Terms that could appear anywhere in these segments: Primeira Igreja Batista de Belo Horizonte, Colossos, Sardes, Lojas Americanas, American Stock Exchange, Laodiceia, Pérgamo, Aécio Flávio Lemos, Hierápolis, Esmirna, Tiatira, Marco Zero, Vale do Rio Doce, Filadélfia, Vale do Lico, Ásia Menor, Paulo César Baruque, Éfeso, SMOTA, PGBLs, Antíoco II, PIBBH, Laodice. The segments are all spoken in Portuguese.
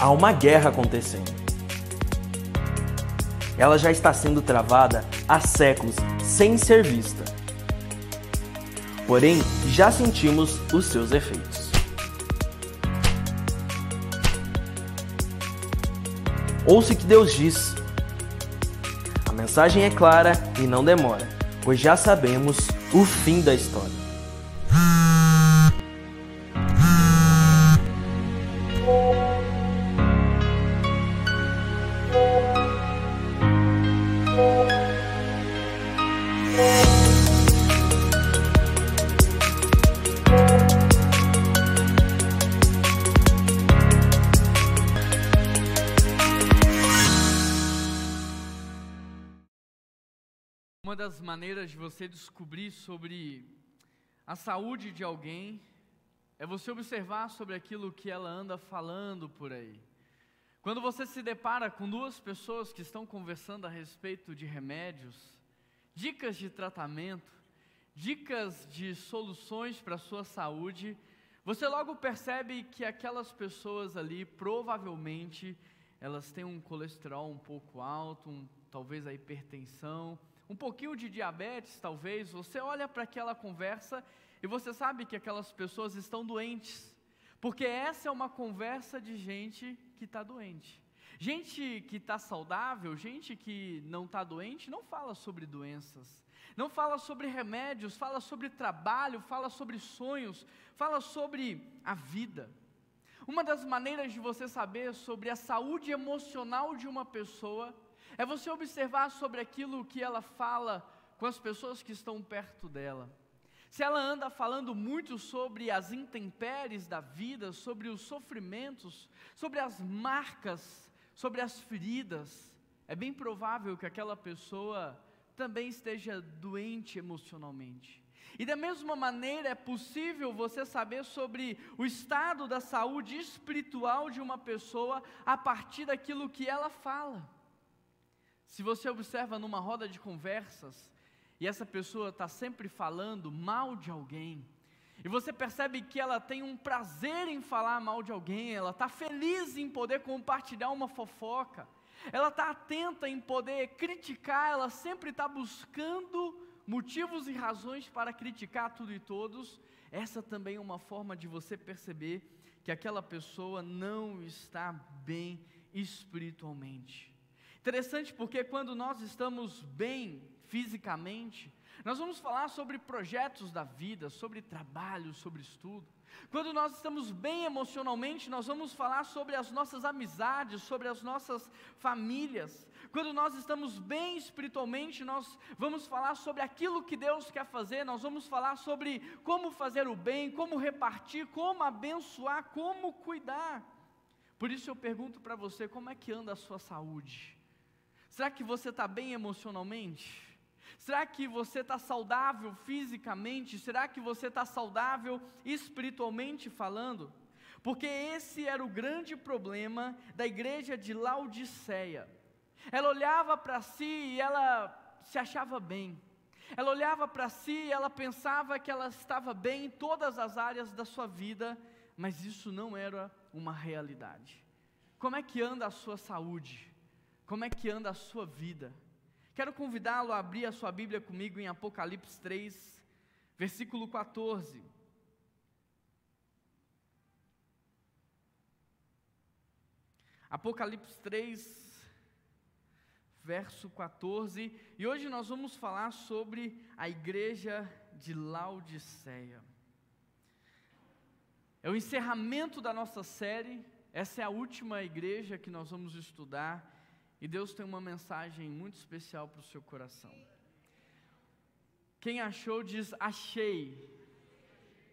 Há uma guerra acontecendo. Ela já está sendo travada há séculos, sem ser vista. Porém, já sentimos os seus efeitos. Ouça o que Deus diz. A mensagem é clara e não demora, pois já sabemos o fim da história. Uma das maneiras de você descobrir sobre a saúde de alguém é você observar sobre aquilo que ela anda falando por aí. Quando você se depara com duas pessoas que estão conversando a respeito de remédios, dicas de tratamento, dicas de soluções para a sua saúde, você logo percebe que aquelas pessoas ali, provavelmente, elas têm um colesterol um pouco alto, talvez a hipertensão, um pouquinho de diabetes, talvez. Você olha para aquela conversa e você sabe que aquelas pessoas estão doentes, porque essa é uma conversa de gente que está doente. Gente que está saudável, gente que não está doente, não fala sobre doenças, não fala sobre remédios, fala sobre trabalho, fala sobre sonhos, fala sobre a vida. Uma das maneiras de você saber sobre a saúde emocional de uma pessoa é você observar sobre aquilo que ela fala com as pessoas que estão perto dela. Se ela anda falando muito sobre as intempéries da vida, sobre os sofrimentos, sobre as marcas, sobre as feridas, é bem provável que aquela pessoa também esteja doente emocionalmente. E da mesma maneira é possível você saber sobre o estado da saúde espiritual de uma pessoa a partir daquilo que ela fala. Se você observa numa roda de conversas, e essa pessoa está sempre falando mal de alguém, e você percebe que ela tem um prazer em falar mal de alguém, ela está feliz em poder compartilhar uma fofoca, ela está atenta em poder criticar, ela sempre está buscando motivos e razões para criticar tudo e todos, essa também é uma forma de você perceber que aquela pessoa não está bem espiritualmente. Interessante porque quando nós estamos bem fisicamente, nós vamos falar sobre projetos da vida, sobre trabalho, sobre estudo. Quando nós estamos bem emocionalmente, nós vamos falar sobre as nossas amizades, sobre as nossas famílias. Quando nós estamos bem espiritualmente, nós vamos falar sobre aquilo que Deus quer fazer, nós vamos falar sobre como fazer o bem, como repartir, como abençoar, como cuidar. Por isso eu pergunto para você, como é que anda a sua saúde? Será que você está bem emocionalmente? Será que você está saudável fisicamente? Será que você está saudável espiritualmente falando? Porque esse era o grande problema da igreja de Laodiceia. Ela olhava para si e ela se achava bem. Ela olhava para si e ela pensava que ela estava bem em todas as áreas da sua vida, mas isso não era uma realidade. Como é que anda a sua saúde? Como é que anda a sua vida? Quero convidá-lo a abrir a sua Bíblia comigo em Apocalipse 3, versículo 14. Apocalipse 3, verso 14. E hoje nós vamos falar sobre a igreja de Laodiceia. É o encerramento da nossa série. Essa é a última igreja que nós vamos estudar. E Deus tem uma mensagem muito especial para o seu coração. Quem achou diz, achei.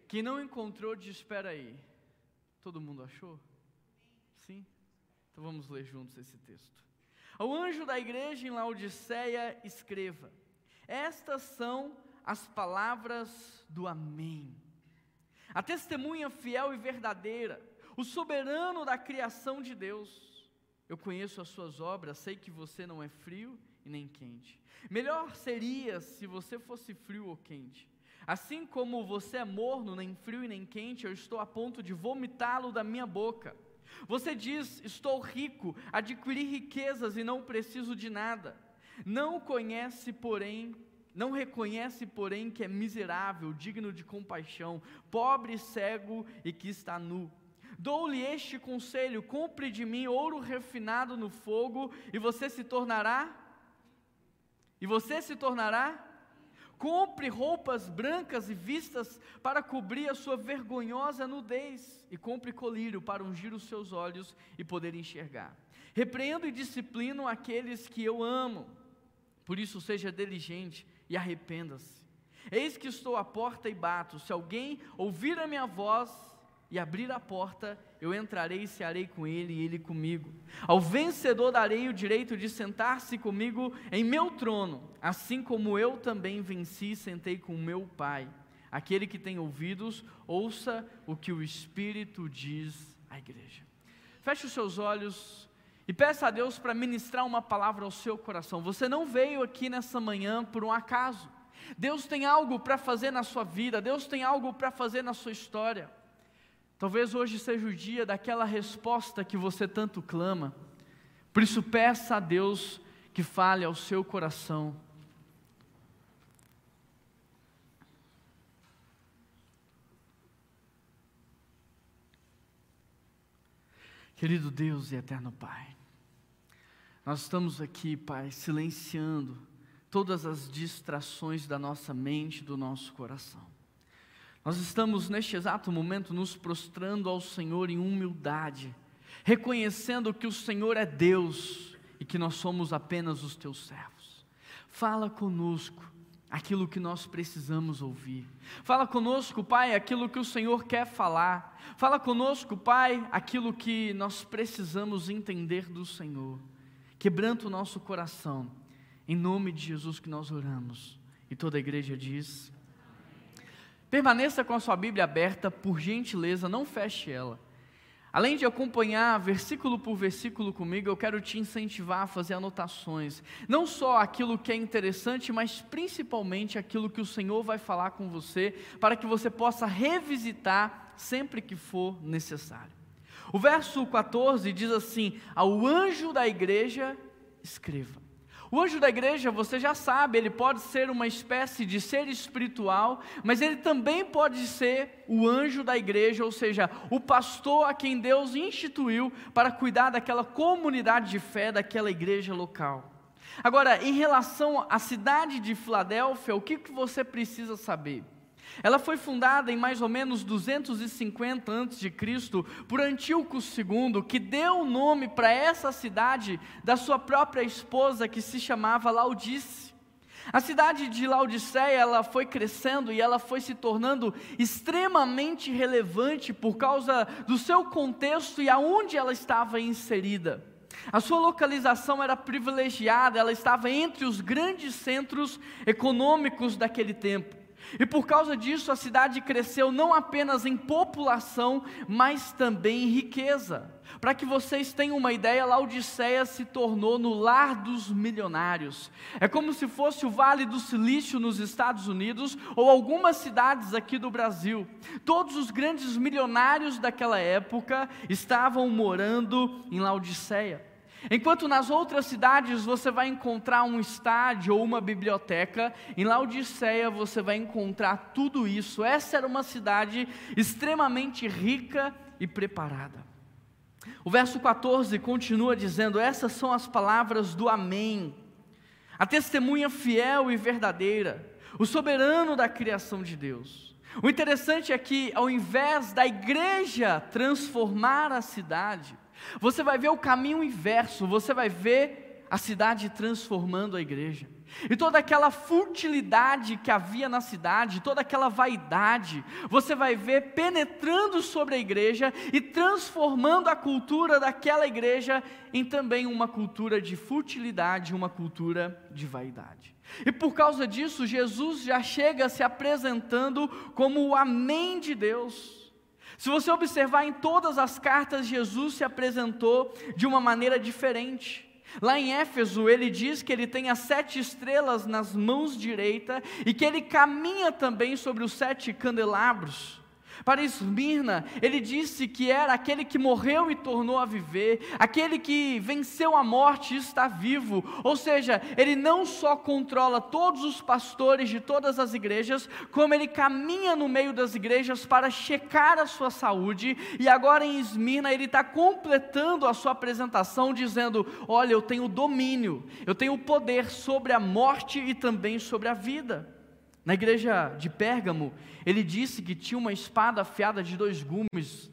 Quem não encontrou diz, espera aí. Todo mundo achou? Sim? Então vamos ler juntos esse texto. Ao anjo da igreja em Laodiceia escreva: estas são as palavras do Amém, a testemunha fiel e verdadeira, o soberano da criação de Deus. Eu conheço as suas obras, sei que você não é frio e nem quente. Melhor seria se você fosse frio ou quente. Assim como você é morno, nem frio e nem quente, eu estou a ponto de vomitá-lo da minha boca. Você diz, estou rico, adquiri riquezas e não preciso de nada. Não reconhece, porém, que é miserável, digno de compaixão, pobre, cego e que está nu. Dou-lhe este conselho, compre de mim ouro refinado no fogo, e você se tornará? Compre roupas brancas e vistas para cobrir a sua vergonhosa nudez, e compre colírio para ungir os seus olhos e poder enxergar. Repreendo e disciplino aqueles que eu amo, por isso seja diligente e arrependa-se. Eis que estou à porta e bato, se alguém ouvir a minha voz e abrir a porta, eu entrarei e cearei com ele e ele comigo. Ao vencedor darei o direito de sentar-se comigo em meu trono, assim como eu também venci e sentei com meu Pai. Aquele que tem ouvidos, ouça o que o Espírito diz à igreja. Feche os seus olhos e peça a Deus para ministrar uma palavra ao seu coração. Você não veio aqui nessa manhã por um acaso. Deus tem algo para fazer na sua vida, Deus tem algo para fazer na sua história. Talvez hoje seja o dia daquela resposta que você tanto clama. Por isso peça a Deus que fale ao seu coração. Querido Deus e eterno Pai, nós estamos aqui, Pai, silenciando todas as distrações da nossa mente, do nosso coração. Nós estamos neste exato momento nos prostrando ao Senhor em humildade, reconhecendo que o Senhor é Deus e que nós somos apenas os teus servos. Fala conosco aquilo que nós precisamos ouvir. Fala conosco, Pai, aquilo que o Senhor quer falar. Fala conosco, Pai, aquilo que nós precisamos entender do Senhor. Quebranta o nosso coração, em nome de Jesus que nós oramos. E toda a igreja diz... Permaneça com a sua Bíblia aberta, por gentileza, não feche ela. Além de acompanhar versículo por versículo comigo, eu quero te incentivar a fazer anotações. Não só aquilo que é interessante, mas principalmente aquilo que o Senhor vai falar com você, para que você possa revisitar sempre que for necessário. O verso 14 diz assim: ao anjo da igreja, escreva. O anjo da igreja, você já sabe, ele pode ser uma espécie de ser espiritual, mas ele também pode ser o anjo da igreja, ou seja, o pastor a quem Deus instituiu para cuidar daquela comunidade de fé, daquela igreja local. Agora, em relação à cidade de Filadélfia, o que você precisa saber? Ela foi fundada em mais ou menos 250 a.C. por Antíoco II, que deu o nome para essa cidade da sua própria esposa, que se chamava Laodice. A cidade de Laodiceia, ela foi crescendo e ela foi se tornando extremamente relevante por causa do seu contexto e aonde ela estava inserida. A sua localização era privilegiada, ela estava entre os grandes centros econômicos daquele tempo. E por causa disso a cidade cresceu não apenas em população, mas também em riqueza. Para que vocês tenham uma ideia, Laodiceia se tornou no lar dos milionários. É como se fosse o Vale do Silício nos Estados Unidos, ou algumas cidades aqui do Brasil. Todos os grandes milionários daquela época estavam morando em Laodiceia. Enquanto nas outras cidades você vai encontrar um estádio ou uma biblioteca, em Laodiceia você vai encontrar tudo isso. Essa era uma cidade extremamente rica e preparada. O verso 14 continua dizendo: essas são as palavras do Amém, a testemunha fiel e verdadeira, o soberano da criação de Deus. O interessante é que, ao invés da igreja transformar a cidade, você vai ver o caminho inverso, você vai ver a cidade transformando a igreja. E toda aquela futilidade que havia na cidade, toda aquela vaidade, você vai ver penetrando sobre a igreja e transformando a cultura daquela igreja em também uma cultura de futilidade, uma cultura de vaidade. E por causa disso, Jesus já chega se apresentando como o Amém de Deus. Se você observar em todas as cartas, Jesus se apresentou de uma maneira diferente. Lá em Éfeso, ele diz que ele tem as 7 estrelas nas mãos direita e que ele caminha também sobre os 7 candelabros. Para Esmirna, ele disse que era aquele que morreu e tornou a viver, aquele que venceu a morte e está vivo. Ou seja, ele não só controla todos os pastores de todas as igrejas, como ele caminha no meio das igrejas para checar a sua saúde. E agora em Esmirna ele está completando a sua apresentação dizendo: olha, eu tenho domínio, eu tenho poder sobre a morte e também sobre a vida. Na igreja de Pérgamo, ele disse que tinha uma espada afiada de 2 gumes,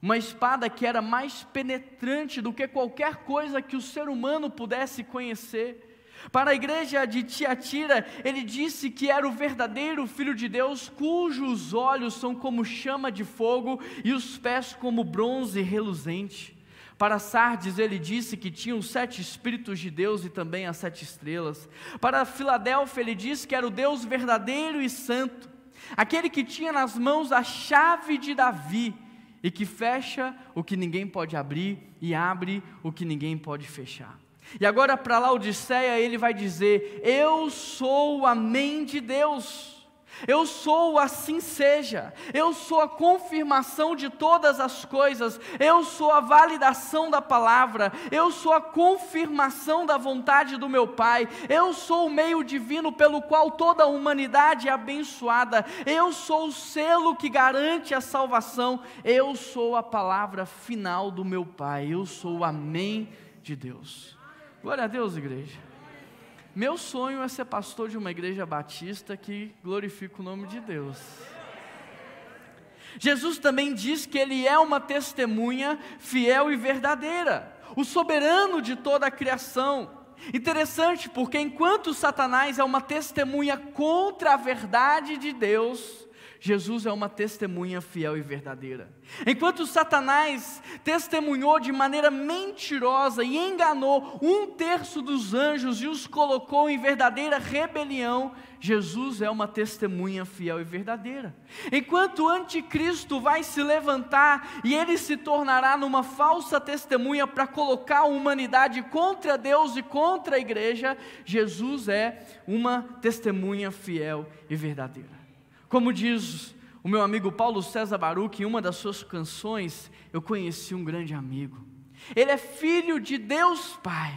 uma espada que era mais penetrante do que qualquer coisa que o ser humano pudesse conhecer. Para a igreja de Tiatira, ele disse que era o verdadeiro Filho de Deus, cujos olhos são como chama de fogo e os pés como bronze reluzente. Para Sardes, ele disse que tinha os 7 Espíritos de Deus e também as 7 estrelas. Para Filadélfia, ele disse que era o Deus verdadeiro e santo, aquele que tinha nas mãos a chave de Davi e que fecha o que ninguém pode abrir e abre o que ninguém pode fechar. E agora para Laodiceia, ele vai dizer: eu sou a mãe de Deus. Eu sou o assim seja, eu sou a confirmação de todas as coisas, eu sou a validação da palavra, eu sou a confirmação da vontade do meu Pai, eu sou o meio divino pelo qual toda a humanidade é abençoada, eu sou o selo que garante a salvação, eu sou a palavra final do meu Pai, eu sou o amém de Deus. Glória a Deus, igreja. Meu sonho é ser pastor de uma igreja batista que glorifica o nome de Deus. Jesus também diz que ele é uma testemunha fiel e verdadeira, o soberano de toda a criação. Interessante, porque enquanto Satanás é uma testemunha contra a verdade de Deus, Jesus é uma testemunha fiel e verdadeira. Enquanto Satanás testemunhou de maneira mentirosa e enganou 1/3 dos anjos e os colocou em verdadeira rebelião, Jesus é uma testemunha fiel e verdadeira. Enquanto o anticristo vai se levantar e ele se tornará numa falsa testemunha para colocar a humanidade contra Deus e contra a igreja, Jesus é uma testemunha fiel e verdadeira. Como diz o meu amigo Paulo César Baruque, em uma das suas canções: eu conheci um grande amigo, ele é filho de Deus Pai,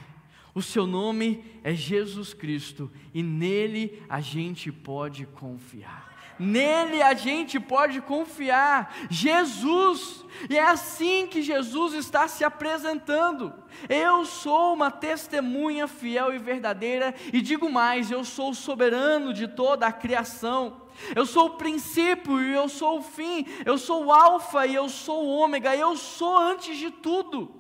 o seu nome é Jesus Cristo, e nele a gente pode confiar. Nele a gente pode confiar, Jesus, e é assim que Jesus está se apresentando: eu sou uma testemunha fiel e verdadeira, e digo mais, eu sou o soberano de toda a criação, eu sou o princípio e eu sou o fim, eu sou o alfa e eu sou o ômega, eu sou antes de tudo.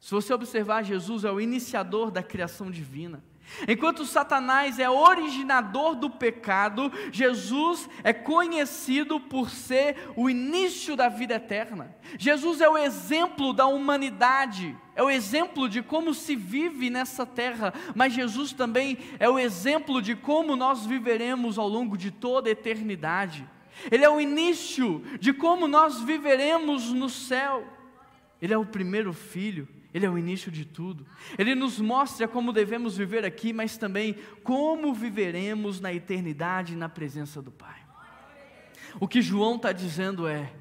Se você observar, Jesus é o iniciador da criação divina. Enquanto Satanás é originador do pecado, Jesus é conhecido por ser o início da vida eterna. Jesus é o exemplo da humanidade, é o exemplo de como se vive nessa terra, mas Jesus também é o exemplo de como nós viveremos ao longo de toda a eternidade. Ele é o início de como nós viveremos no céu. Ele é o primeiro filho. Ele é o início de tudo. Ele nos mostra como devemos viver aqui, mas também como viveremos na eternidade, na presença do Pai. O que João está dizendo é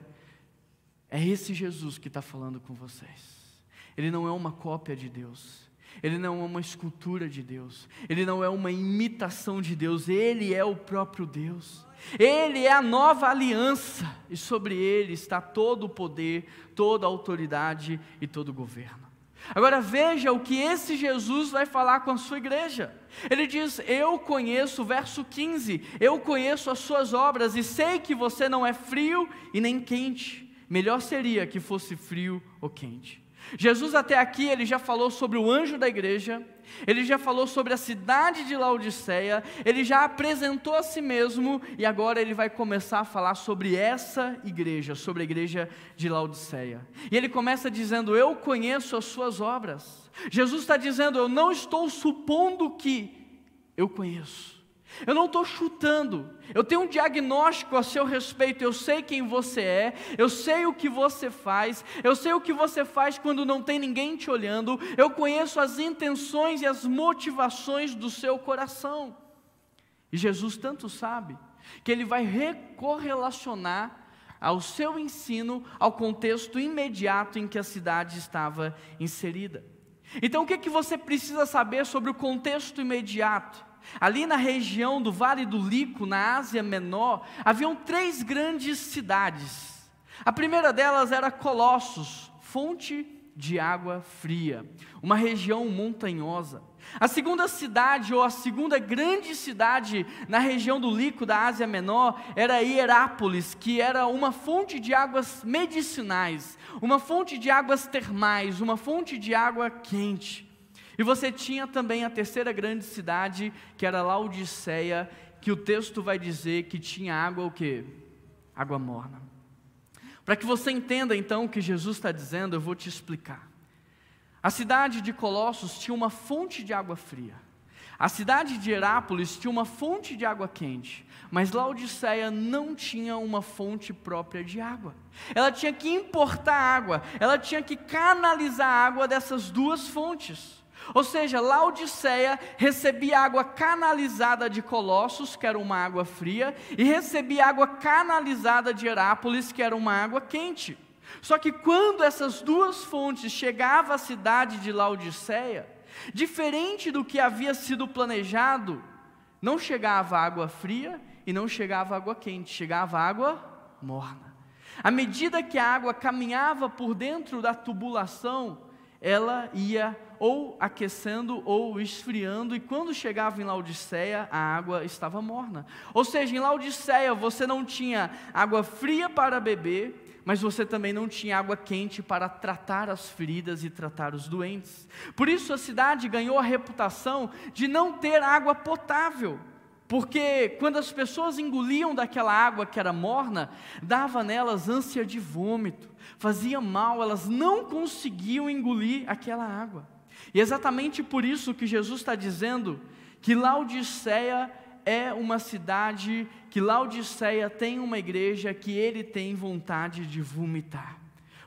esse Jesus que está falando com vocês. Ele não é uma cópia de Deus, ele não é uma escultura de Deus, ele não é uma imitação de Deus, ele é o próprio Deus. Ele é a nova aliança, e sobre ele está todo o poder, toda a autoridade e todo o governo. Agora veja o que esse Jesus vai falar com a sua igreja. Ele diz: eu conheço, verso 15, eu conheço as suas obras e sei que você não é frio e nem quente. Melhor seria que fosse frio ou quente. Jesus até aqui ele já falou sobre o anjo da igreja, ele já falou sobre a cidade de Laodiceia, ele já apresentou a si mesmo e agora ele vai começar a falar sobre essa igreja, sobre a igreja de Laodiceia. E ele começa dizendo: eu conheço as suas obras. Jesus está dizendo: eu não estou supondo que eu conheço. Eu não estou chutando, eu tenho um diagnóstico a seu respeito, eu sei quem você é, eu sei o que você faz, eu sei o que você faz quando não tem ninguém te olhando, eu conheço as intenções e as motivações do seu coração. E Jesus tanto sabe, que Ele vai correlacionar ao seu ensino, ao contexto imediato em que a cidade estava inserida. Então o que é que você precisa saber sobre o contexto imediato? Ali na região do Vale do Lico, na Ásia Menor, haviam 3 grandes cidades. A primeira delas era Colossos, fonte de água fria, uma região montanhosa. A segunda cidade, ou a segunda grande cidade na região do Lico da Ásia Menor, era Hierápolis, que era uma fonte de águas medicinais, uma fonte de águas termais, uma fonte de água quente. E você tinha também a terceira grande cidade, que era Laodiceia, que o texto vai dizer que tinha água o quê? Água morna. Para que você entenda então o que Jesus está dizendo, eu vou te explicar. A cidade de Colossos tinha uma fonte de água fria. A cidade de Hierápolis tinha uma fonte de água quente, mas Laodiceia não tinha uma fonte própria de água. Ela tinha que importar água, ela tinha que canalizar a água dessas duas fontes. Ou seja, Laodiceia recebia água canalizada de Colossos, que era uma água fria, e recebia água canalizada de Hierápolis, que era uma água quente. Só que quando essas duas fontes chegavam à cidade de Laodiceia, diferente do que havia sido planejado, não chegava água fria e não chegava água quente, chegava água morna. À medida que a água caminhava por dentro da tubulação, ela ia ou aquecendo ou esfriando, e quando chegava em Laodiceia, a água estava morna. Ou seja, em Laodiceia você não tinha água fria para beber, mas você também não tinha água quente para tratar as feridas e tratar os doentes. Por isso a cidade ganhou a reputação de não ter água potável, porque quando as pessoas engoliam daquela água que era morna, dava nelas ânsia de vômito, fazia mal, elas não conseguiam engolir aquela água. E é exatamente por isso que Jesus está dizendo que Laodiceia é uma cidade, que Laodiceia tem uma igreja que ele tem vontade de vomitar,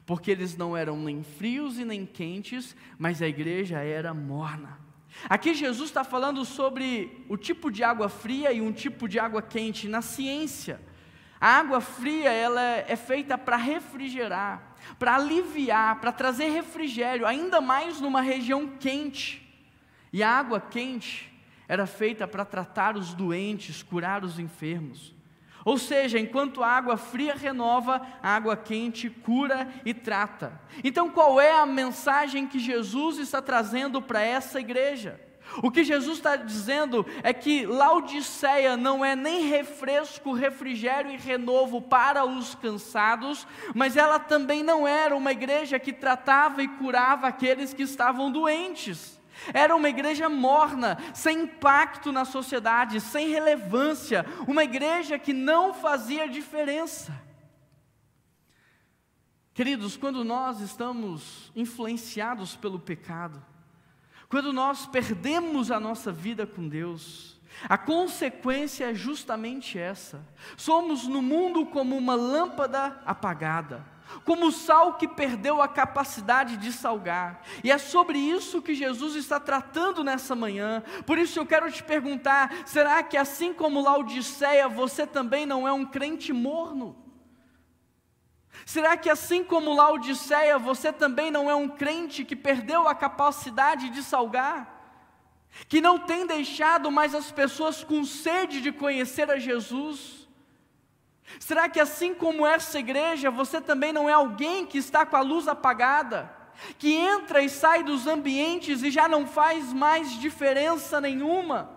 porque eles não eram nem frios e nem quentes, mas a igreja era morna. Aqui Jesus está falando sobre o tipo de água fria e um tipo de água quente na ciência. A água fria ela é feita para refrigerar, para aliviar, para trazer refrigério, ainda mais numa região quente. E a água quente era feita para tratar os doentes, curar os enfermos. Ou seja, enquanto a água fria renova, a água quente cura e trata. Então qual é a mensagem que Jesus está trazendo para essa igreja? O que Jesus está dizendo é que Laodiceia não é nem refresco, refrigério e renovo para os cansados, mas ela também não era uma igreja que tratava e curava aqueles que estavam doentes. Era uma igreja morna, sem impacto na sociedade, sem relevância, uma igreja que não fazia diferença. Queridos, quando nós estamos influenciados pelo pecado, quando nós perdemos a nossa vida com Deus, a consequência é justamente essa. Somos no mundo como uma lâmpada apagada, como o sal que perdeu a capacidade de salgar. E é sobre isso que Jesus está tratando nessa manhã. Por isso eu quero te perguntar, será que assim como Laodiceia, você também não é um crente morno? Será que assim como Laodiceia, você também não é um crente que perdeu a capacidade de salgar? Que não tem deixado mais as pessoas com sede de conhecer a Jesus? Será que assim como essa igreja, você também não é alguém que está com a luz apagada, que entra e sai dos ambientes e já não faz mais diferença nenhuma?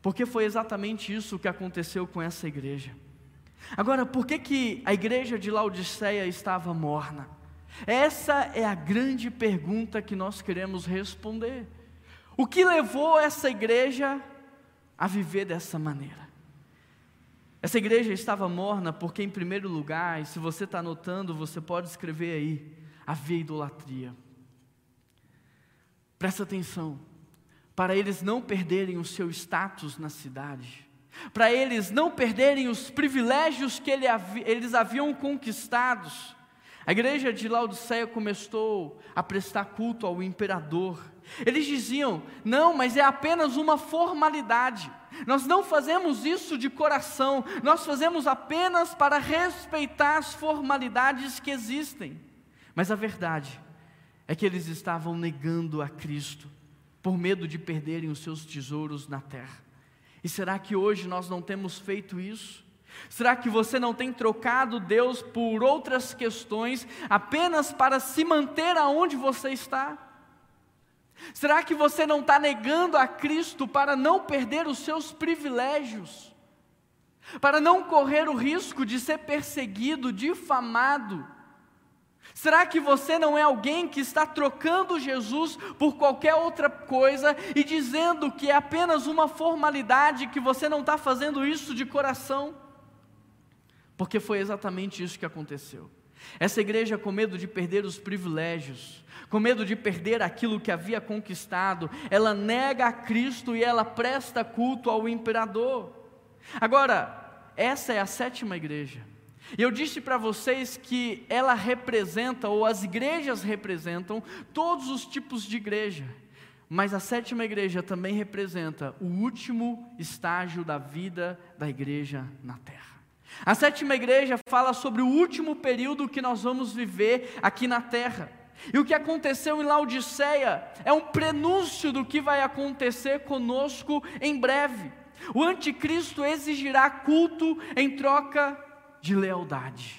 Porque foi exatamente isso que aconteceu com essa igreja. Agora, por que que a igreja de Laodiceia estava morna? Essa é a grande pergunta que nós queremos responder. O que levou essa igreja a viver dessa maneira? Essa igreja estava morna porque, em primeiro lugar, e se você está anotando, você pode escrever aí, havia idolatria. Presta atenção, para eles não perderem o seu status na cidade, para eles não perderem os privilégios que eles haviam conquistados. A igreja de Laodiceia começou a prestar culto ao imperador. Eles diziam: não, mas é apenas uma formalidade, nós não fazemos isso de coração, nós fazemos apenas para respeitar as formalidades que existem. Mas a verdade é que eles estavam negando a Cristo, por medo de perderem os seus tesouros na terra. E será que hoje nós não temos feito isso? Será que você não tem trocado Deus por outras questões, apenas para se manter aonde você está? Será que você não está negando a Cristo para não perder os seus privilégios? Para não correr o risco de ser perseguido, difamado? Será que você não é alguém que está trocando Jesus por qualquer outra coisa e dizendo que é apenas uma formalidade, que você não está fazendo isso de coração? Porque foi exatamente isso que aconteceu. Essa igreja, com medo de perder os privilégios, com medo de perder aquilo que havia conquistado, ela nega a Cristo e ela presta culto ao imperador. Agora, essa é a sétima igreja. E eu disse para vocês que ela representa, ou as igrejas representam, todos os tipos de igreja. Mas a sétima igreja também representa o último estágio da vida da igreja na terra. A sétima igreja fala sobre o último período que nós vamos viver aqui na terra. E o que aconteceu em Laodiceia é um prenúncio do que vai acontecer conosco em breve. O anticristo exigirá culto em troca de lealdade.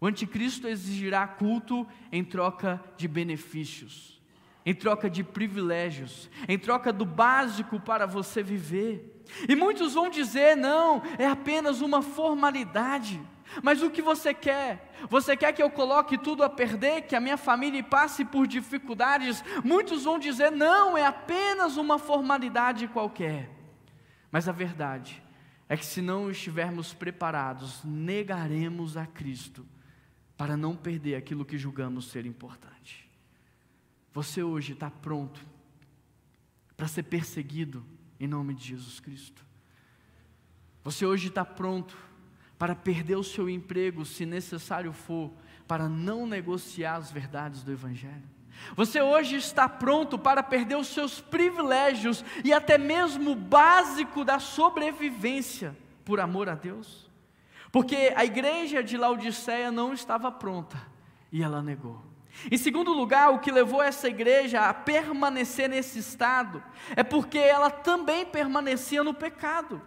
O anticristo exigirá culto em troca de benefícios, em troca de privilégios, em troca do básico para você viver. E muitos vão dizer: não, é apenas uma formalidade. Mas o que você quer? Você quer que eu coloque tudo a perder, que a minha família passe por dificuldades? Muitos vão dizer: não, é apenas uma formalidade qualquer. Mas a verdade é que, se não estivermos preparados, negaremos a Cristo para não perder aquilo que julgamos ser importante. Você hoje está pronto para ser perseguido em nome de Jesus Cristo? Você hoje está pronto para perder o seu emprego, se necessário for, para não negociar as verdades do Evangelho? Você hoje está pronto para perder os seus privilégios e até mesmo o básico da sobrevivência por amor a Deus? Porque a igreja de Laodiceia não estava pronta e ela negou. Em segundo lugar, o que levou essa igreja a permanecer nesse estado é porque ela também permanecia no pecado.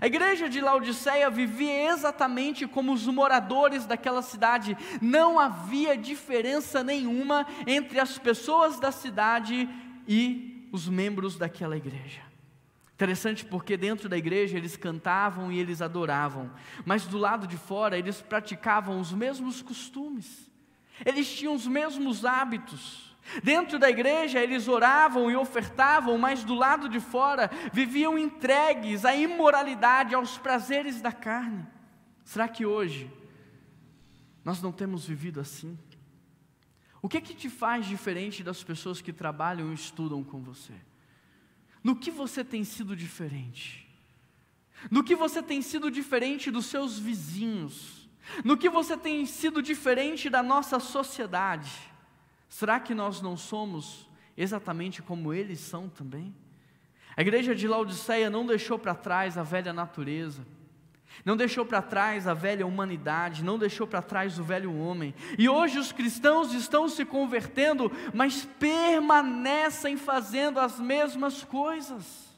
A igreja de Laodiceia vivia exatamente como os moradores daquela cidade. Não havia diferença nenhuma entre as pessoas da cidade e os membros daquela igreja. Interessante, porque dentro da igreja eles cantavam e eles adoravam, mas do lado de fora eles praticavam os mesmos costumes, eles tinham os mesmos hábitos. Dentro da igreja eles oravam e ofertavam, mas do lado de fora viviam entregues à imoralidade, aos prazeres da carne. Será que hoje nós não temos vivido assim? O que é que te faz diferente das pessoas que trabalham e estudam com você? No que você tem sido diferente? No que você tem sido diferente dos seus vizinhos? No que você tem sido diferente da nossa sociedade? Será que nós não somos exatamente como eles são também? A igreja de Laodiceia não deixou para trás a velha natureza, não deixou para trás a velha humanidade, não deixou para trás o velho homem. E hoje os cristãos estão se convertendo, mas permanecem fazendo as mesmas coisas.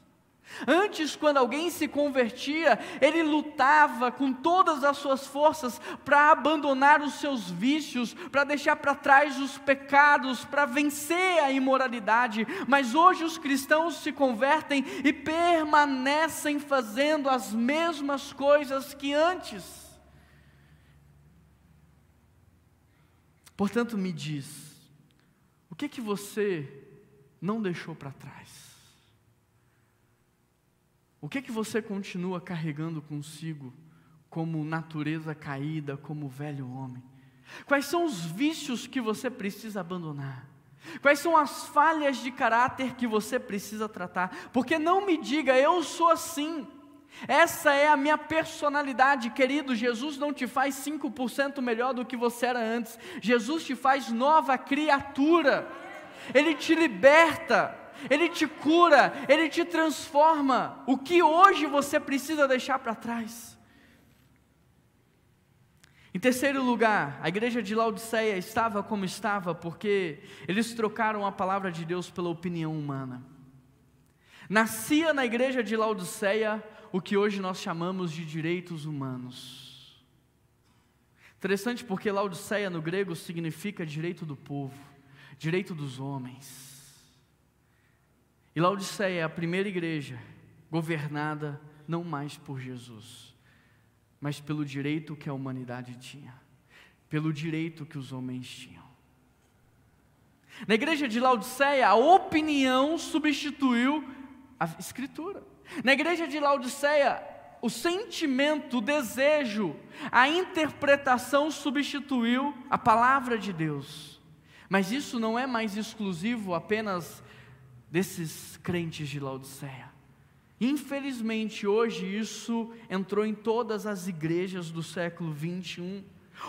Antes, quando alguém se convertia, ele lutava com todas as suas forças para abandonar os seus vícios, para deixar para trás os pecados, para vencer a imoralidade. Mas hoje os cristãos se convertem e permanecem fazendo as mesmas coisas que antes. Portanto, me diz, o que é que você não deixou para trás? O que é que você continua carregando consigo como natureza caída, como velho homem? Quais são os vícios que você precisa abandonar? Quais são as falhas de caráter que você precisa tratar? Porque não me diga, eu sou assim, essa é a minha personalidade. Querido, Jesus não te faz 5% melhor do que você era antes, Jesus te faz nova criatura, Ele te liberta, Ele te cura, Ele te transforma. O que hoje você precisa deixar para trás? Em terceiro lugar, a igreja de Laodiceia estava como estava porque eles trocaram a palavra de Deus pela opinião humana. Nascia na igreja de Laodiceia o que hoje nós chamamos de direitos humanos. Interessante porque Laodiceia no grego significa direito do povo, direito dos homens. E Laodiceia é a primeira igreja governada não mais por Jesus, mas pelo direito que a humanidade tinha, pelo direito que os homens tinham. Na igreja de Laodiceia, a opinião substituiu a escritura. Na igreja de Laodiceia, o sentimento, o desejo, a interpretação substituiu a palavra de Deus. Mas isso não é mais exclusivo apenas desses crentes de Laodiceia. Infelizmente hoje isso entrou em todas as igrejas do século 21,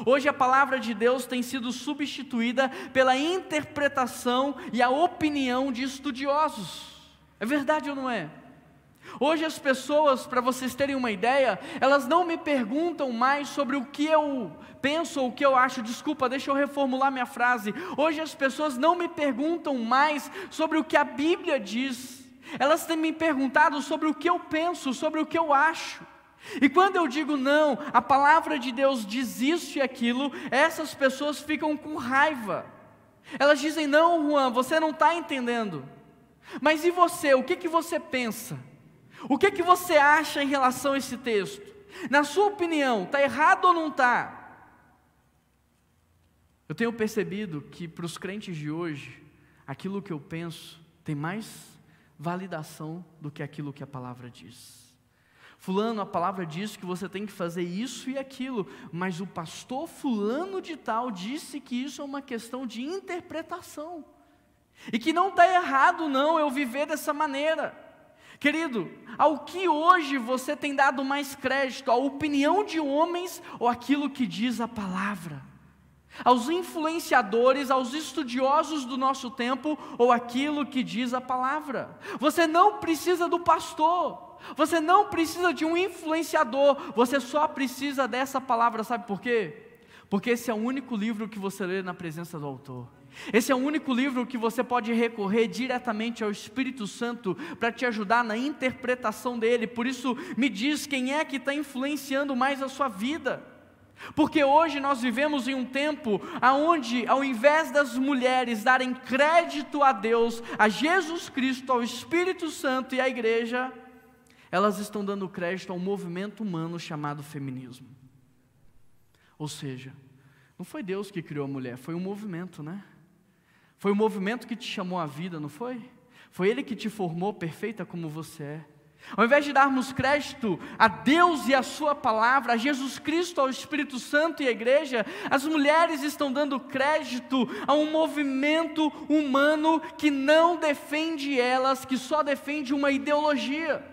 hoje a palavra de Deus tem sido substituída pela interpretação e a opinião de estudiosos, é verdade ou não é? Hoje as pessoas, para vocês terem uma ideia, elas não me perguntam mais sobre o que eu penso ou o que eu acho, desculpa, deixa eu reformular minha frase, hoje as pessoas não me perguntam mais sobre o que a Bíblia diz, elas têm me perguntado sobre o que eu penso, sobre o que eu acho, e quando eu digo não, a palavra de Deus diz isso e aquilo, essas pessoas ficam com raiva, elas dizem, não Juan, você não está entendendo, mas e você, o que que você pensa? O que que você acha em relação a esse texto? Na sua opinião, está errado ou não está? Eu tenho percebido que para os crentes de hoje, aquilo que eu penso tem mais validação do que aquilo que a palavra diz. Fulano, a palavra diz que você tem que fazer isso e aquilo, mas o pastor fulano de tal disse que isso é uma questão de interpretação, e que não está errado não eu viver dessa maneira. Querido, ao que hoje você tem dado mais crédito, à opinião de homens ou aquilo que diz a palavra? Aos influenciadores, aos estudiosos do nosso tempo ou aquilo que diz a palavra? Você não precisa do pastor, você não precisa de um influenciador, você só precisa dessa palavra, sabe por quê? Porque esse é o único livro que você lê na presença do autor. Esse é o único livro que você pode recorrer diretamente ao Espírito Santo para te ajudar na interpretação dele. Por isso me diz quem é que está influenciando mais a sua vida, porque hoje nós vivemos em um tempo onde ao invés das mulheres darem crédito a Deus, a Jesus Cristo, ao Espírito Santo e à igreja, elas estão dando crédito ao movimento humano chamado feminismo. Ou seja, não foi Deus que criou a mulher, foi um movimento, né? Foi o movimento que te chamou à vida, não foi? Foi Ele que te formou perfeita como você é. Ao invés de darmos crédito a Deus e a sua palavra, a Jesus Cristo, ao Espírito Santo e à igreja, as mulheres estão dando crédito a um movimento humano que não defende elas, que só defende uma ideologia.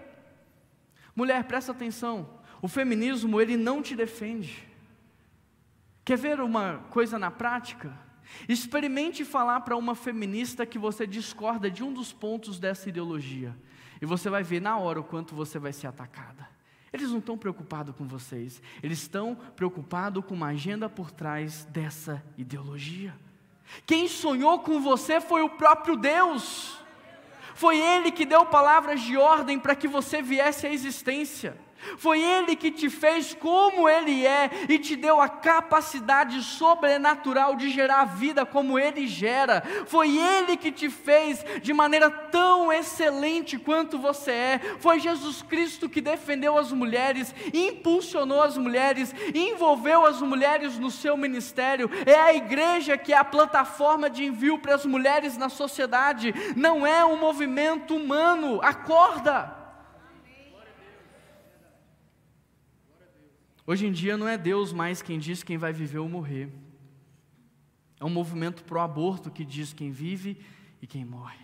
Mulher, presta atenção, o feminismo ele não te defende. Quer ver uma coisa na prática? Experimente falar para uma feminista que você discorda de um dos pontos dessa ideologia, e você vai ver na hora o quanto você vai ser atacada. Eles não estão preocupados com vocês, eles estão preocupados com uma agenda por trás dessa ideologia. Quem sonhou com você foi o próprio Deus, foi Ele que deu palavras de ordem para que você viesse à existência. Foi Ele que te fez como Ele é e te deu a capacidade sobrenatural de gerar a vida como Ele gera. Foi Ele que te fez de maneira tão excelente quanto você é. Foi Jesus Cristo que defendeu as mulheres, impulsionou as mulheres, envolveu as mulheres no seu ministério. É a igreja que é a plataforma de envio para as mulheres na sociedade. Não é um movimento humano. Acorda! Hoje em dia não é Deus mais quem diz quem vai viver ou morrer, É um movimento pró-aborto que diz quem vive e quem morre.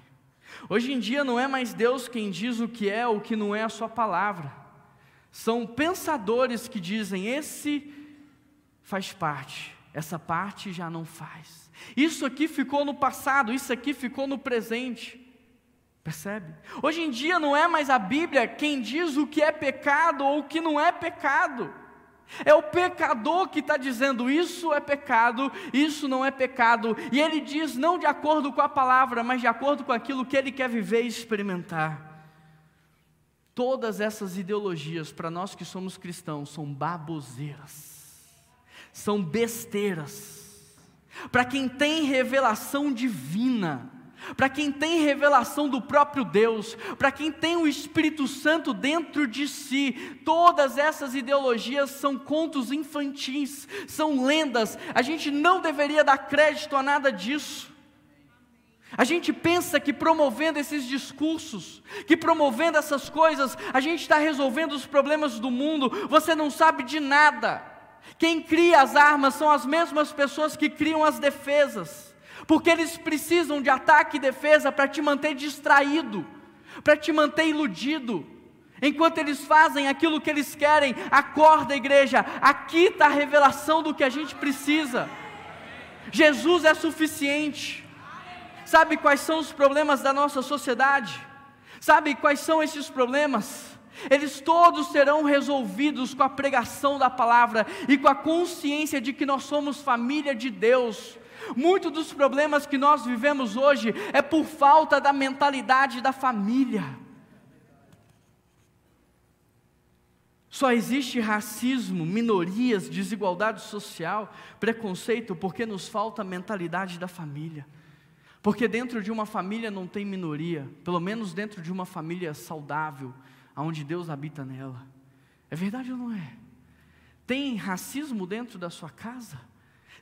Hoje em dia não é mais Deus quem diz o que é ou o que não é a sua palavra. São pensadores que dizem, esse faz parte, essa parte já não faz. Isso aqui ficou no passado, isso aqui ficou no presente. Percebe? Hoje em dia não é mais a Bíblia quem diz o que é pecado ou o que não é pecado. É o pecador que está dizendo, isso é pecado, isso não é pecado. E ele diz não de acordo com a palavra, mas de acordo com aquilo que ele quer viver e experimentar. Todas essas ideologias, para nós que somos cristãos, são baboseiras, são besteiras. Para quem tem revelação divina, para quem tem revelação do próprio Deus, para quem tem o Espírito Santo dentro de si, todas essas ideologias são contos infantis, são lendas. A gente não deveria dar crédito a nada disso. A gente pensa que promovendo esses discursos, que promovendo essas coisas, a gente está resolvendo os problemas do mundo. Você não sabe de nada. Quem cria as armas são as mesmas pessoas que criam as defesas. Porque eles precisam de ataque e defesa para te manter distraído, para te manter iludido. Enquanto eles fazem aquilo que eles querem, acorda, igreja, aqui está a revelação do que a gente precisa. Jesus é suficiente. Sabe quais são os problemas da nossa sociedade? Sabe quais são esses problemas? Eles todos serão resolvidos com a pregação da palavra e com a consciência de que nós somos família de Deus. Muitos dos problemas que nós vivemos hoje é por falta da mentalidade da família. Só existe racismo, minorias, desigualdade social, preconceito, porque nos falta a mentalidade da família. Porque dentro de uma família não tem minoria, pelo menos dentro de uma família saudável, onde Deus habita nela. É verdade ou não é? Tem racismo dentro da sua casa?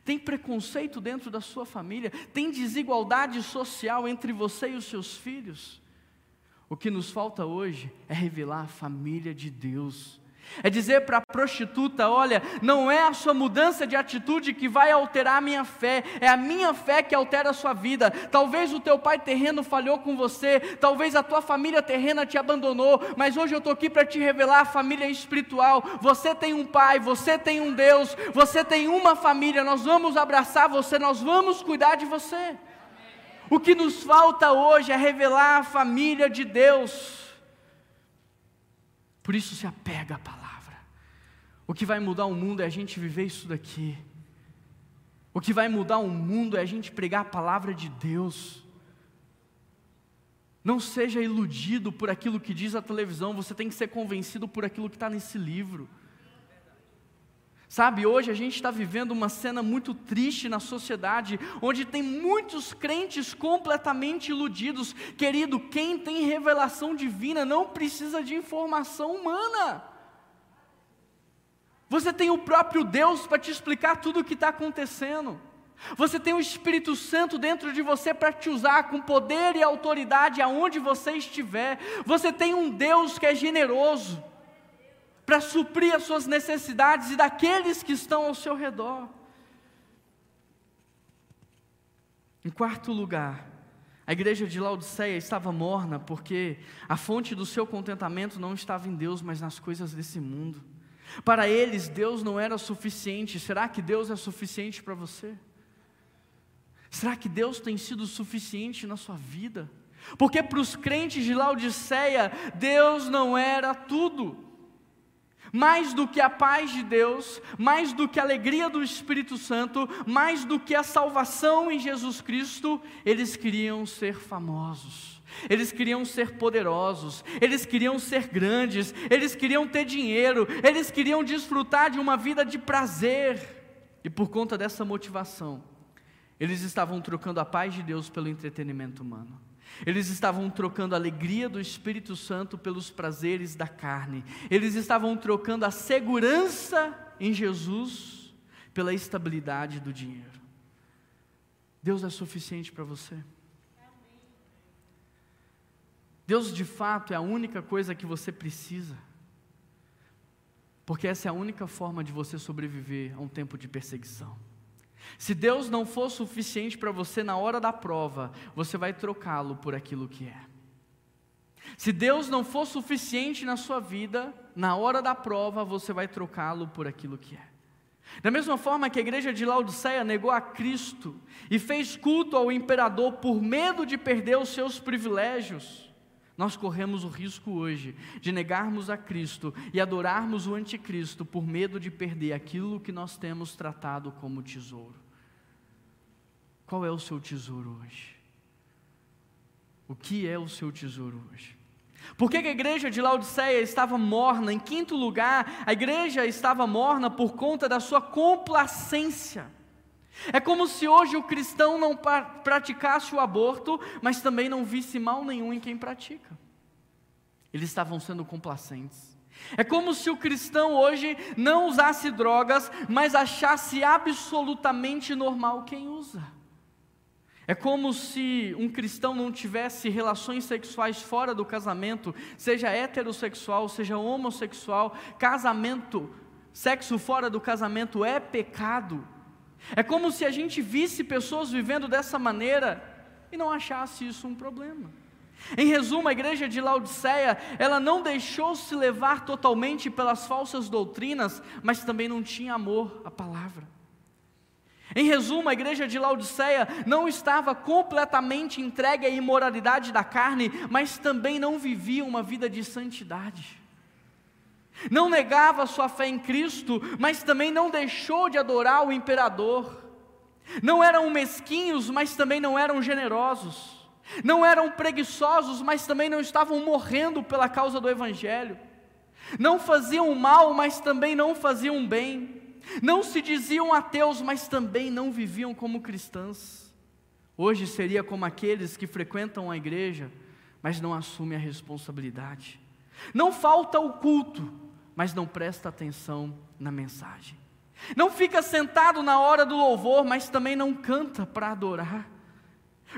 Tem preconceito dentro da sua família? Tem desigualdade social entre você e os seus filhos? O que nos falta hoje é revelar a família de Deus. É dizer para a prostituta, olha, não é a sua mudança de atitude que vai alterar a minha fé, é a minha fé que altera a sua vida. Talvez o teu pai terreno falhou com você, talvez a tua família terrena te abandonou, mas hoje eu estou aqui para te revelar a família espiritual. Você tem um pai, você tem um Deus, você tem uma família, nós vamos abraçar você, nós vamos cuidar de você. O que nos falta hoje é revelar a família de Deus. Por isso se apega à palavra. O que vai mudar o mundo é a gente viver isso daqui. O que vai mudar o mundo é a gente pregar a palavra de Deus. Não seja iludido por aquilo que diz a televisão, você tem que ser convencido por aquilo que está nesse livro. Sabe, hoje a gente está vivendo uma cena muito triste na sociedade, onde tem muitos crentes completamente iludidos. Querido, quem tem revelação divina não precisa de informação humana. Você tem o próprio Deus para te explicar tudo o que está acontecendo. Você tem o Espírito Santo dentro de você para te usar com poder e autoridade aonde você estiver. Você tem um Deus que é generoso para suprir as suas necessidades e daqueles que estão ao seu redor. Em quarto lugar, a igreja de Laodiceia estava morna, porque a fonte do seu contentamento não estava em Deus, mas nas coisas desse mundo. Para eles, Deus não era suficiente. Será que Deus é suficiente para você? Será que Deus tem sido suficiente na sua vida? Porque para os crentes de Laodiceia, Deus não era tudo. Mais do que a paz de Deus, mais do que a alegria do Espírito Santo, mais do que a salvação em Jesus Cristo, eles queriam ser famosos, eles queriam ser poderosos, eles queriam ser grandes, eles queriam ter dinheiro, eles queriam desfrutar de uma vida de prazer. E por conta dessa motivação, eles estavam trocando a paz de Deus pelo entretenimento humano. Eles estavam trocando a alegria do Espírito Santo pelos prazeres da carne. Eles estavam trocando a segurança em Jesus pela estabilidade do dinheiro. Deus é suficiente para você? Deus de fato é a única coisa que você precisa. Porque essa é a única forma de você sobreviver a um tempo de perseguição. Se Deus não for suficiente para você na hora da prova, você vai trocá-lo por aquilo que é. Se Deus não for suficiente na sua vida, na hora da prova, você vai trocá-lo por aquilo que é. Da mesma forma que a igreja de Laodiceia negou a Cristo e fez culto ao imperador por medo de perder os seus privilégios, nós corremos o risco hoje de negarmos a Cristo e adorarmos o anticristo por medo de perder aquilo que nós temos tratado como tesouro. Qual é o seu tesouro hoje? O que é o seu tesouro hoje? Por que a igreja de Laodiceia estava morna? Em quinto lugar, a igreja estava morna por conta da sua complacência. É como se hoje o cristão não praticasse o aborto, mas também não visse mal nenhum em quem pratica. Eles estavam sendo complacentes. É como se o cristão hoje não usasse drogas, mas achasse absolutamente normal quem usa. É como se um cristão não tivesse relações sexuais fora do casamento, seja heterossexual, seja homossexual, casamento, sexo fora do casamento é pecado. É como se a gente visse pessoas vivendo dessa maneira e não achasse isso um problema. Em resumo, a igreja de Laodiceia, ela não deixou se levar totalmente pelas falsas doutrinas, mas também não tinha amor à palavra. Em resumo, a igreja de Laodiceia não estava completamente entregue à imoralidade da carne, mas também não vivia uma vida de santidade. Não negava sua fé em Cristo, mas também não deixou de adorar o imperador. Não eram mesquinhos, mas também não eram generosos. Não eram preguiçosos, mas também não estavam morrendo pela causa do Evangelho. Não faziam mal, mas também não faziam bem. Não se diziam ateus, mas também não viviam como cristãs. Hoje seria como aqueles que frequentam a igreja, mas não assumem a responsabilidade. Não falta o culto, mas não presta atenção na mensagem. Não fica sentado na hora do louvor, mas também não canta para adorar.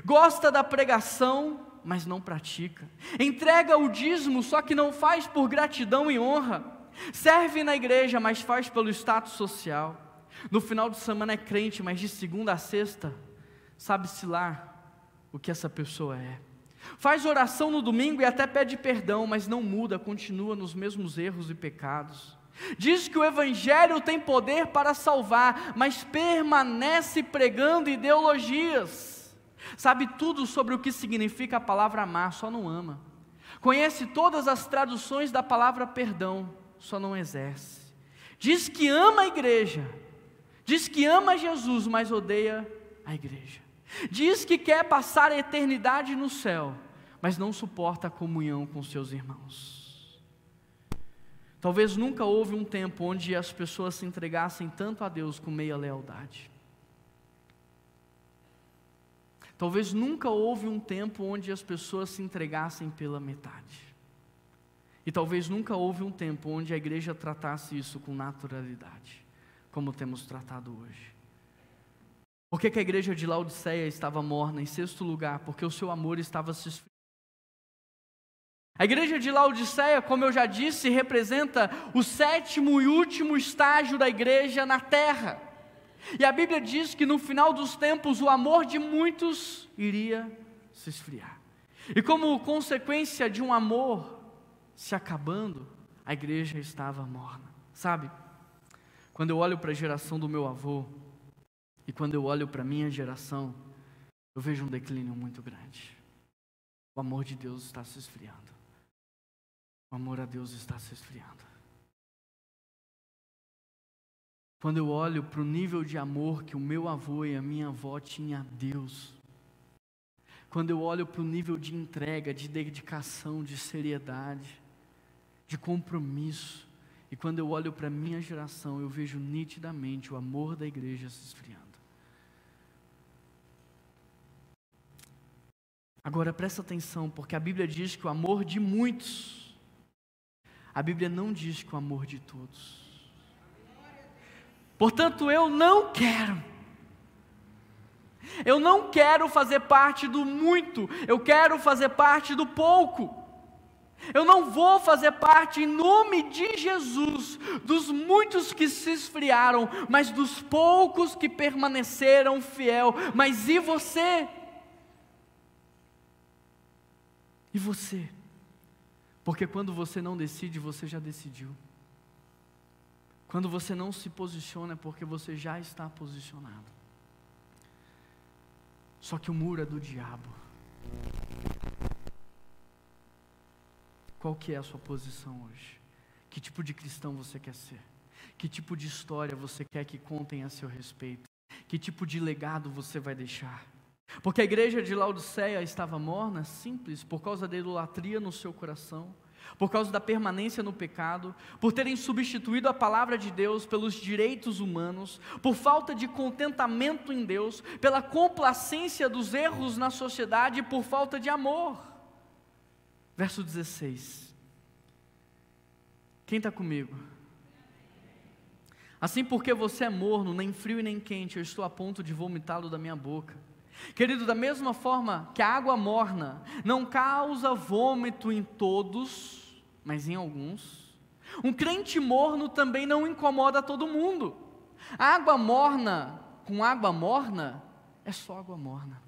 Gosta da pregação, mas não pratica. Entrega o dízimo, só que não faz por gratidão e honra. Serve na igreja, mas faz pelo status social. No final de semana é crente, mas de segunda a sexta, sabe-se lá o que essa pessoa é. Faz oração no domingo e até pede perdão, mas não muda, continua nos mesmos erros e pecados. Diz que o Evangelho tem poder para salvar, mas permanece pregando ideologias. Sabe tudo sobre o que significa a palavra amar, só não ama. Conhece todas as traduções da palavra perdão, só não exerce. Diz que ama a igreja, diz que ama Jesus, mas odeia a igreja. Diz que quer passar a eternidade no céu, mas não suporta a comunhão com seus irmãos. Talvez nunca houve um tempo onde as pessoas se entregassem tanto a Deus com meia lealdade. Talvez nunca houve um tempo onde as pessoas se entregassem pela metade. E talvez nunca houve um tempo onde a igreja tratasse isso com naturalidade, como temos tratado hoje. Por que a igreja de Laodiceia estava morna? Em sexto lugar, porque o seu amor estava se esfriando. A igreja de Laodiceia, como eu já disse, representa o sétimo e último estágio da igreja na terra. E a Bíblia diz que no final dos tempos o amor de muitos iria se esfriar. E como consequência de um amor se acabando, a igreja estava morna. Sabe, quando eu olho para a geração do meu avô, e quando eu olho para a minha geração, eu vejo um declínio muito grande. O amor de Deus está se esfriando. O amor a Deus está se esfriando. Quando eu olho para o nível de amor que o meu avô e a minha avó tinham a Deus, quando eu olho para o nível de entrega, de dedicação, de seriedade, de compromisso, e quando eu olho para a minha geração, eu vejo nitidamente o amor da igreja se esfriando. Agora presta atenção, porque a Bíblia diz que o amor de muitos, a Bíblia não diz que o amor de todos. Portanto, eu não quero fazer parte do muito, eu quero fazer parte do pouco. Eu não vou fazer parte, em nome de Jesus, dos muitos que se esfriaram, mas dos poucos que permaneceram fiel. Mas e você? E você? Porque quando você não decide, você já decidiu. Quando você não se posiciona, é porque você já está posicionado. Só que o muro é do diabo. Qual que é a sua posição hoje? Que tipo de cristão você quer ser? Que tipo de história você quer que contem a seu respeito? Que tipo de legado você vai deixar? Porque a igreja de Laodiceia estava morna, simples, por causa da idolatria no seu coração, por causa da permanência no pecado, por terem substituído a palavra de Deus pelos direitos humanos, por falta de contentamento em Deus, pela complacência dos erros na sociedade e por falta de amor. Verso 16. Quem está comigo? Assim, porque você é morno, nem frio e nem quente, eu estou a ponto de vomitá-lo da minha boca. Querido, da mesma forma que a água morna não causa vômito em todos, mas em alguns, um crente morno também não incomoda todo mundo. A água morna com água morna é só água morna.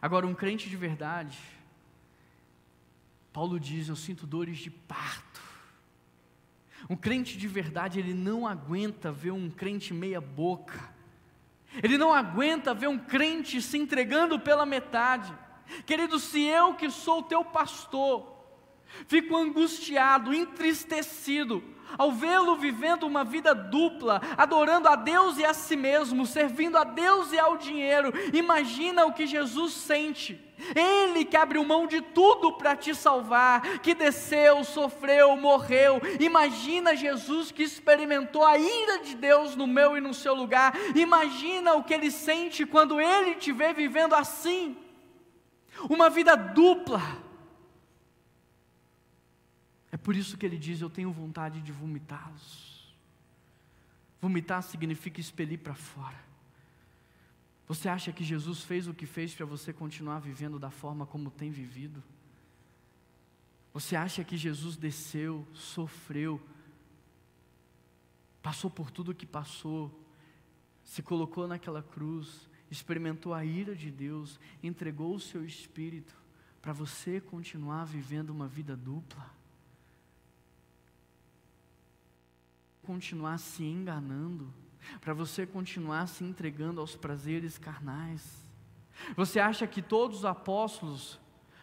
Agora, um crente de verdade, Paulo diz, eu sinto dores de parto. Um crente de verdade, ele não aguenta ver um crente meia boca. Ele não aguenta ver um crente se entregando pela metade. Querido, se eu que sou o teu pastor, fico angustiado, entristecido, ao vê-lo vivendo uma vida dupla, adorando a Deus e a si mesmo, servindo a Deus e ao dinheiro, imagina o que Jesus sente. Ele que abriu mão de tudo para te salvar, que desceu, sofreu, morreu. Imagina Jesus que experimentou a ira de Deus no meu e no seu lugar. Imagina o que ele sente quando ele te vê vivendo assim, uma vida dupla. É por isso que ele diz, eu tenho vontade de vomitá-los. Vomitar significa expelir para fora. Você acha que Jesus fez o que fez para você continuar vivendo da forma como tem vivido? Você acha que Jesus desceu, sofreu, passou por tudo o que passou, se colocou naquela cruz, experimentou a ira de Deus, entregou o seu espírito para você continuar vivendo uma vida dupla? Continuar se enganando? Para você continuar se entregando aos prazeres carnais? Você acha que todos os apóstolos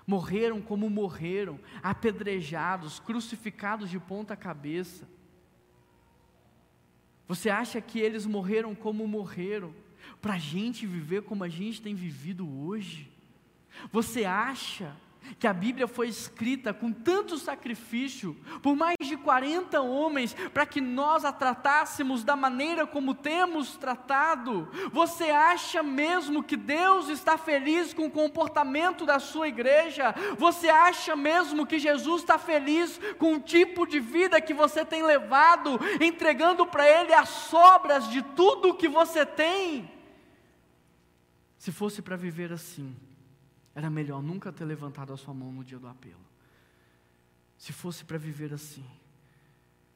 morreram como morreram, apedrejados, crucificados de ponta cabeça? Você acha que eles morreram como morreram, para a gente viver como a gente tem vivido hoje? Você acha que a Bíblia foi escrita com tanto sacrifício, por mais de 40 homens, para que nós a tratássemos da maneira como temos tratado? Você acha mesmo que Deus está feliz com o comportamento da sua igreja? Você acha mesmo que Jesus está feliz com o tipo de vida que você tem levado, entregando para Ele as sobras de tudo o que você tem? Se fosse para viver assim, era melhor nunca ter levantado a sua mão no dia do apelo. Se fosse para viver assim,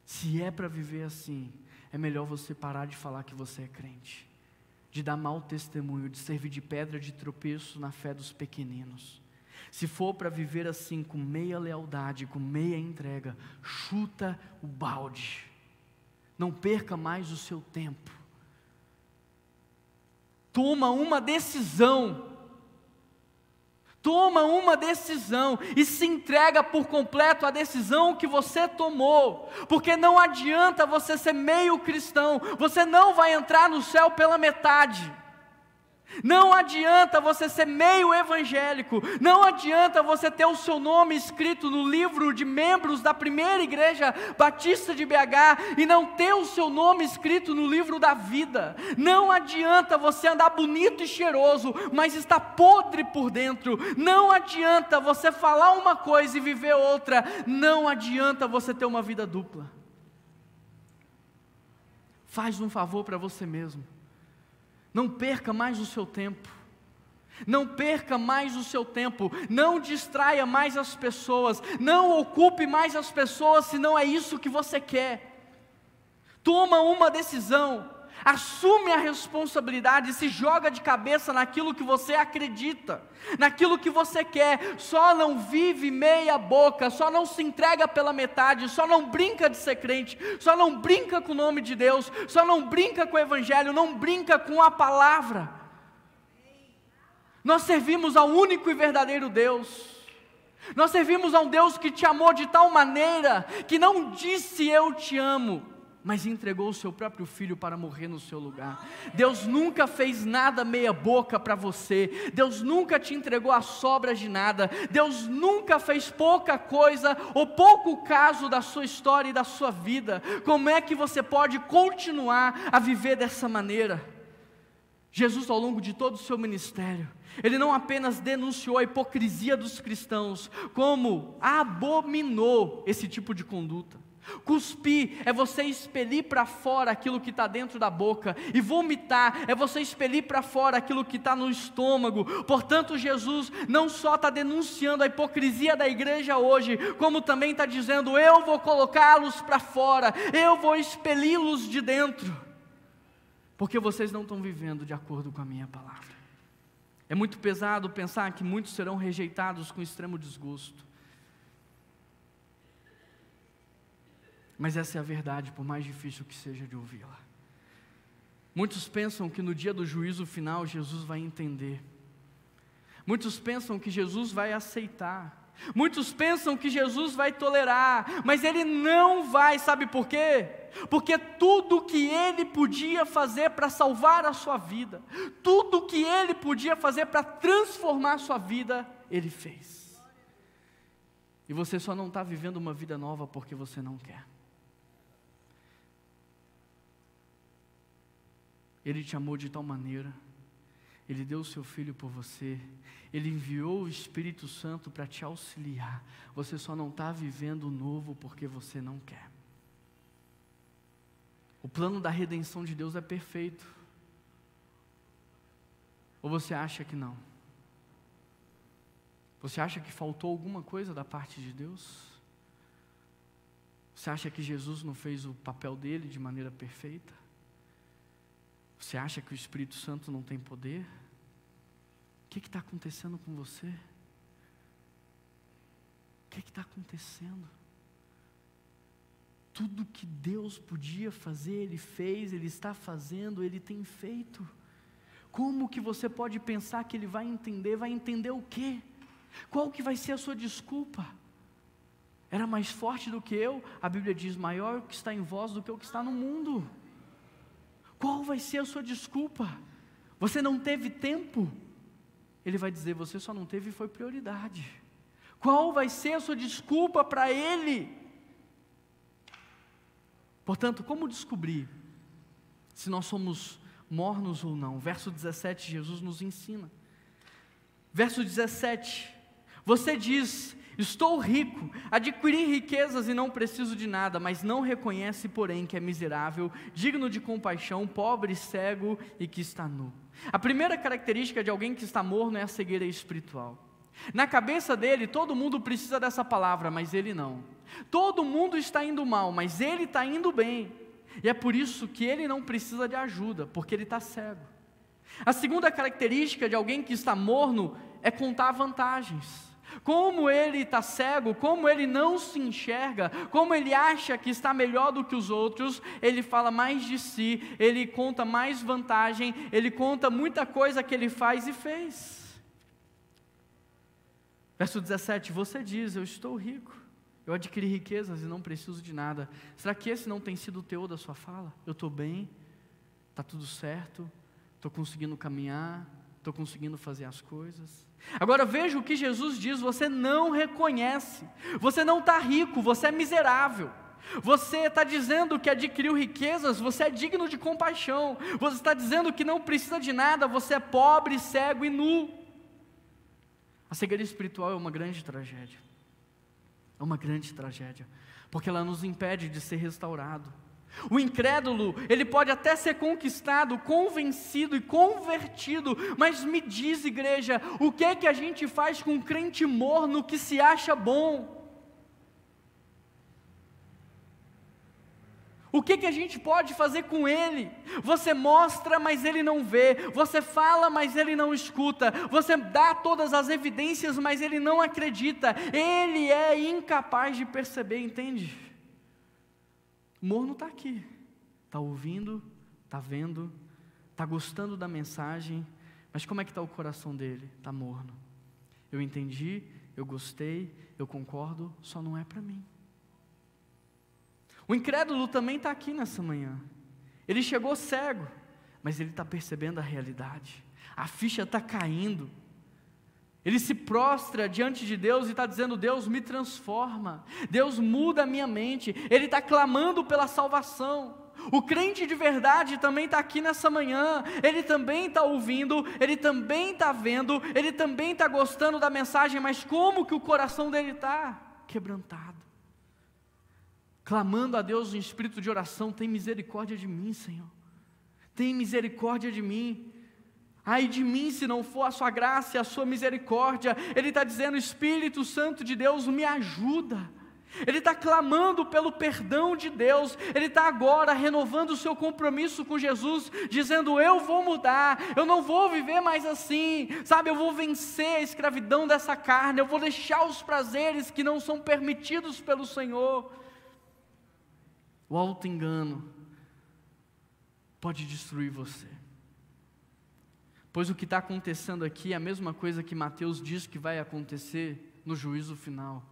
se é para viver assim, é melhor você parar de falar que você é crente, de dar mau testemunho, de servir de pedra de tropeço na fé dos pequeninos. Se for para viver assim, com meia lealdade, com meia entrega, chuta o balde. Não perca mais o seu tempo. Toma uma decisão. Toma uma decisão e se entrega por completo à decisão que você tomou, porque não adianta você ser meio cristão, você não vai entrar no céu pela metade. Não adianta você ser meio evangélico, não adianta você ter o seu nome escrito no livro de membros da Primeira Igreja Batista de BH e não ter o seu nome escrito no livro da vida. Não adianta você andar bonito e cheiroso, mas estar podre por dentro. Não adianta você falar uma coisa e viver outra. Não adianta você ter uma vida dupla. Faz um favor para você mesmo. Não perca mais o seu tempo. Não perca mais o seu tempo, não distraia mais as pessoas, não ocupe mais as pessoas se não é isso que você quer. Toma uma decisão, assume a responsabilidade, se joga de cabeça naquilo que você acredita, naquilo que você quer. Só não vive meia boca, só não se entrega pela metade, só não brinca de ser crente, só não brinca com o nome de Deus, só não brinca com o Evangelho, não brinca com a palavra. Nós servimos ao único e verdadeiro Deus, nós servimos a um Deus que te amou de tal maneira, que não disse eu te amo, mas entregou o seu próprio filho para morrer no seu lugar. Deus nunca fez nada meia boca para você, Deus nunca te entregou as sobras de nada, Deus nunca fez pouca coisa ou pouco caso da sua história e da sua vida. Como é que você pode continuar a viver dessa maneira? Jesus, ao longo de todo o seu ministério, ele não apenas denunciou a hipocrisia dos cristãos, como abominou esse tipo de conduta. Cuspir é você expelir para fora aquilo que está dentro da boca, e vomitar é você expelir para fora aquilo que está no estômago. Portanto, Jesus não só está denunciando a hipocrisia da igreja hoje, como também está dizendo: eu vou colocá-los para fora, eu vou expeli-los de dentro, porque vocês não estão vivendo de acordo com a minha palavra. É muito pesado pensar que muitos serão rejeitados com extremo desgosto, mas essa é a verdade, por mais difícil que seja de ouvi-la. Muitos pensam que no dia do juízo final Jesus vai entender, muitos pensam que Jesus vai aceitar, muitos pensam que Jesus vai tolerar, mas Ele não vai. Sabe por quê? Porque tudo que Ele podia fazer para salvar a sua vida, tudo que Ele podia fazer para transformar a sua vida, Ele fez. E você só não está vivendo uma vida nova porque você não quer. Ele te amou de tal maneira, Ele deu o seu Filho por você, Ele enviou o Espírito Santo para te auxiliar. Você só não está vivendo o novo porque você não quer. O plano da redenção de Deus é perfeito, ou você acha que não? Você acha que faltou alguma coisa da parte de Deus? Você acha que Jesus não fez o papel dele de maneira perfeita? Você acha que o Espírito Santo não tem poder? O que está acontecendo com você? O que está acontecendo? Tudo que Deus podia fazer, Ele fez, Ele está fazendo, Ele tem feito. Como que você pode pensar que Ele vai entender? Vai entender o quê? Qual que vai ser a sua desculpa? Era mais forte do que eu? A Bíblia diz: maior é o que está em vós do que o que está no mundo. Qual vai ser a sua desculpa? Você não teve tempo? Ele vai dizer: você só não teve, foi prioridade. Qual vai ser a sua desculpa para Ele? Portanto, como descobrir se nós somos mornos ou não? Verso 17, Jesus nos ensina. Verso 17, você diz: estou rico, adquiri riquezas e não preciso de nada, mas não reconhece, porém, que é miserável, digno de compaixão, pobre, cego e que está nu. A primeira característica de alguém que está morno é a cegueira espiritual. Na cabeça dele, todo mundo precisa dessa palavra, mas ele não. Todo mundo está indo mal, mas ele está indo bem, e é por isso que ele não precisa de ajuda, porque ele está cego. A segunda característica de alguém que está morno é contar vantagens. Como ele está cego, como ele não se enxerga, como ele acha que está melhor do que os outros, ele fala mais de si, ele conta mais vantagem, ele conta muita coisa que ele faz e fez. Verso 17, você diz: eu estou rico, eu adquiri riquezas e não preciso de nada. Será que esse não tem sido o teor da sua fala? Eu estou bem, está tudo certo, estou conseguindo caminhar, estou conseguindo fazer as coisas. Agora veja o que Jesus diz: você não reconhece, você não está rico, você é miserável. Você está dizendo que adquiriu riquezas, você é digno de compaixão. Você está dizendo que não precisa de nada, você é pobre, cego e nu. A cegueira espiritual é uma grande tragédia. É uma grande tragédia, porque ela nos impede de ser restaurado. O incrédulo, ele pode até ser conquistado, convencido e convertido, mas me diz, igreja, o que é que a gente faz com um crente morno que se acha bom? O que a gente pode fazer com ele? Você mostra, mas ele não vê. Você fala, mas ele não escuta. Você dá todas as evidências, mas ele não acredita. Ele é incapaz de perceber, entende? O morno está aqui. Está ouvindo, está vendo, está gostando da mensagem. Mas como é que está o coração dele? Está morno. Eu entendi, eu gostei, eu concordo, só não é para mim. O incrédulo também está aqui nessa manhã. Ele chegou cego, mas ele está percebendo a realidade. A ficha está caindo. Ele se prostra diante de Deus e está dizendo: Deus, me transforma. Deus, muda a minha mente. Ele está clamando pela salvação. O crente de verdade também está aqui nessa manhã. Ele também está ouvindo, ele também está vendo, ele também está gostando da mensagem, mas como que o coração dele está? Quebrantado. Clamando a Deus em espírito de oração: tem misericórdia de mim, Senhor, tem misericórdia de mim, ai de mim se não for a sua graça e a sua misericórdia. Ele está dizendo: Espírito Santo de Deus, me ajuda. Ele está clamando pelo perdão de Deus. Ele está agora renovando o seu compromisso com Jesus, dizendo: eu vou mudar, eu não vou viver mais assim, sabe, eu vou vencer a escravidão dessa carne, eu vou deixar os prazeres que não são permitidos pelo Senhor. O auto-engano pode destruir você, pois o que está acontecendo aqui é a mesma coisa que Mateus diz que vai acontecer no juízo final,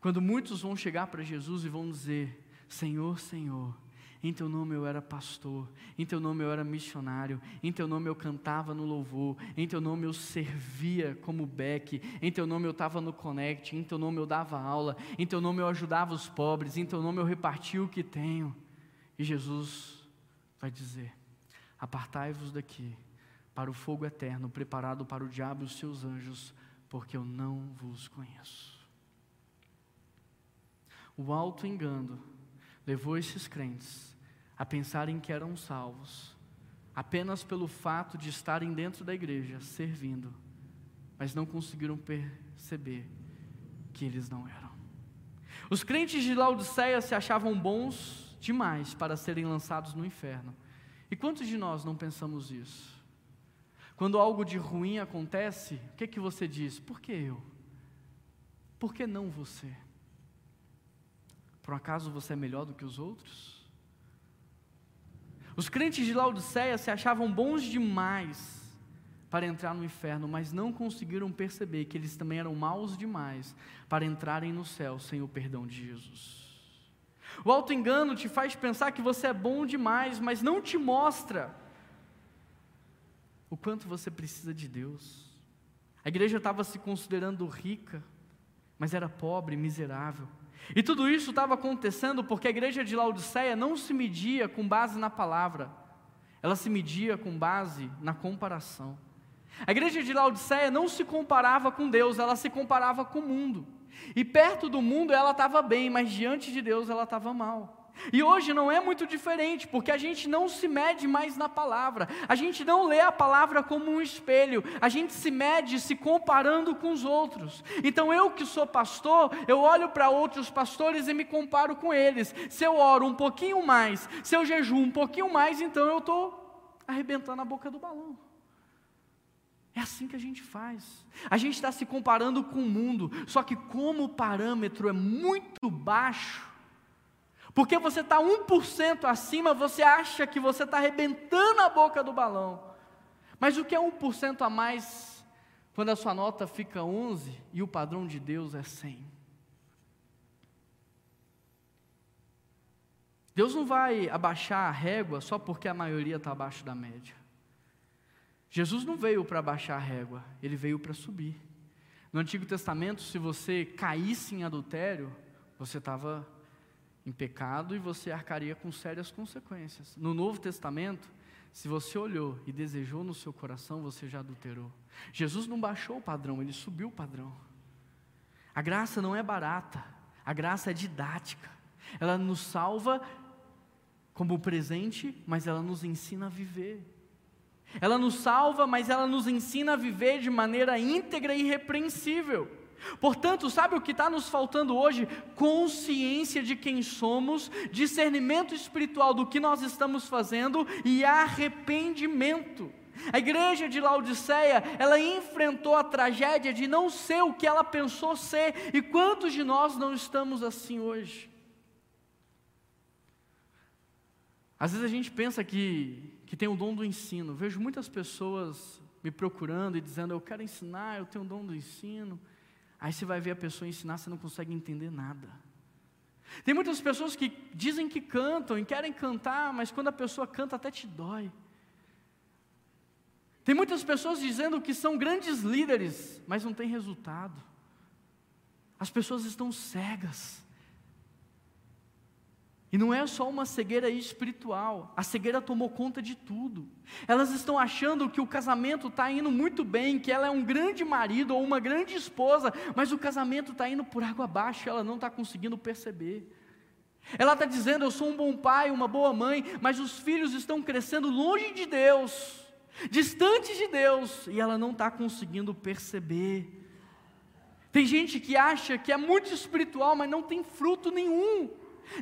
quando muitos vão chegar para Jesus e vão dizer: Senhor, Senhor, em teu nome eu era pastor, em teu nome eu era missionário, em teu nome eu cantava no louvor, em teu nome eu servia como beck, em teu nome eu estava no connect, em teu nome eu dava aula, em teu nome eu ajudava os pobres, em teu nome eu repartia o que tenho. E Jesus vai dizer: apartai-vos daqui para o fogo eterno preparado para o diabo e os seus anjos, porque eu não vos conheço. O auto-engano levou esses crentes a pensarem que eram salvos apenas pelo fato de estarem dentro da igreja, servindo, mas não conseguiram perceber que eles não eram. Os crentes de Laodiceia se achavam bons demais para serem lançados no inferno. E quantos de nós não pensamos isso? Quando algo de ruim acontece, o que é que você diz? Por que eu? Por que não você? Por acaso você é melhor do que os outros? Os crentes de Laodiceia se achavam bons demais para entrar no inferno, mas não conseguiram perceber que eles também eram maus demais para entrarem no céu sem o perdão de Jesus. O auto-engano te faz pensar que você é bom demais, mas não te mostra o quanto você precisa de Deus. A igreja estava se considerando rica, mas era pobre, miserável. E tudo isso estava acontecendo porque a igreja de Laodiceia não se media com base na palavra, ela se media com base na comparação. A igreja de Laodiceia não se comparava com Deus, ela se comparava com o mundo. E perto do mundo ela estava bem, mas diante de Deus ela estava mal. E hoje não é muito diferente, porque a gente não se mede mais na palavra, a gente não lê a palavra como um espelho, a gente se mede se comparando com os outros. Então eu que sou pastor, eu olho para outros pastores e me comparo com eles. Se eu oro um pouquinho mais, se eu jejuo um pouquinho mais, então eu estou arrebentando a boca do balão. É assim que a gente faz. A gente está se comparando com o mundo, só que como o parâmetro é muito baixo, porque você está 1% acima, você acha que você está arrebentando a boca do balão. Mas o que é 1% a mais quando a sua nota fica 11 e o padrão de Deus é 100? Deus não vai abaixar a régua só porque a maioria está abaixo da média. Jesus não veio para abaixar a régua, Ele veio para subir. No Antigo Testamento, se você caísse em adultério, você estava em pecado e você arcaria com sérias consequências. No Novo Testamento, se você olhou e desejou no seu coração, você já adulterou. Jesus não baixou o padrão, Ele subiu o padrão. A graça não é barata, a graça é didática. Ela nos salva como presente, mas ela nos ensina a viver. Ela nos salva, mas ela nos ensina a viver de maneira íntegra e irrepreensível. Portanto, sabe o que está nos faltando hoje? Consciência de quem somos, discernimento espiritual do que nós estamos fazendo e arrependimento. A igreja de Laodiceia, ela enfrentou a tragédia de não ser o que ela pensou ser, e quantos de nós não estamos assim hoje? Às vezes a gente pensa que tem o dom do ensino. Vejo muitas pessoas me procurando e dizendo: eu quero ensinar, eu tenho o dom do ensino. Aí você vai ver a pessoa ensinar, você não consegue entender nada. Tem muitas pessoas que dizem que cantam e querem cantar, mas quando a pessoa canta até te dói. Tem muitas pessoas dizendo que são grandes líderes, mas não tem resultado. As pessoas estão cegas. E não é só uma cegueira espiritual, a cegueira tomou conta de tudo. Elas estão achando que o casamento está indo muito bem, que ela é um grande marido ou uma grande esposa, mas o casamento está indo por água abaixo, ela não está conseguindo perceber. Ela está dizendo: eu sou um bom pai, uma boa mãe, mas os filhos estão crescendo longe de Deus, distantes de Deus, e ela não está conseguindo perceber. Tem gente que acha que é muito espiritual, mas não tem fruto nenhum.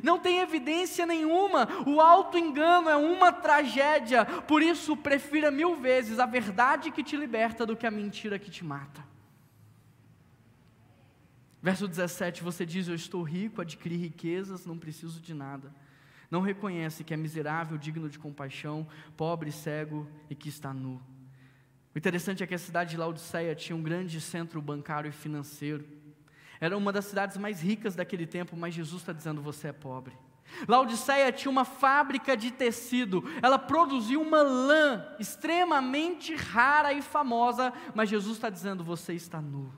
Não tem evidência nenhuma. O auto-engano é uma tragédia. Por isso, prefira 1000 vezes a verdade que te liberta do que a mentira que te mata. Verso 17, você diz: eu estou rico, adquiri riquezas, não preciso de nada. Não reconhece que é miserável, digno de compaixão, pobre, cego e que está nu. O interessante é que a cidade de Laodiceia tinha um grande centro bancário e financeiro. Era uma das cidades mais ricas daquele tempo, mas Jesus está dizendo: você é pobre. Laodiceia tinha uma fábrica de tecido, ela produziu uma lã extremamente rara e famosa, mas Jesus está dizendo: você está nu.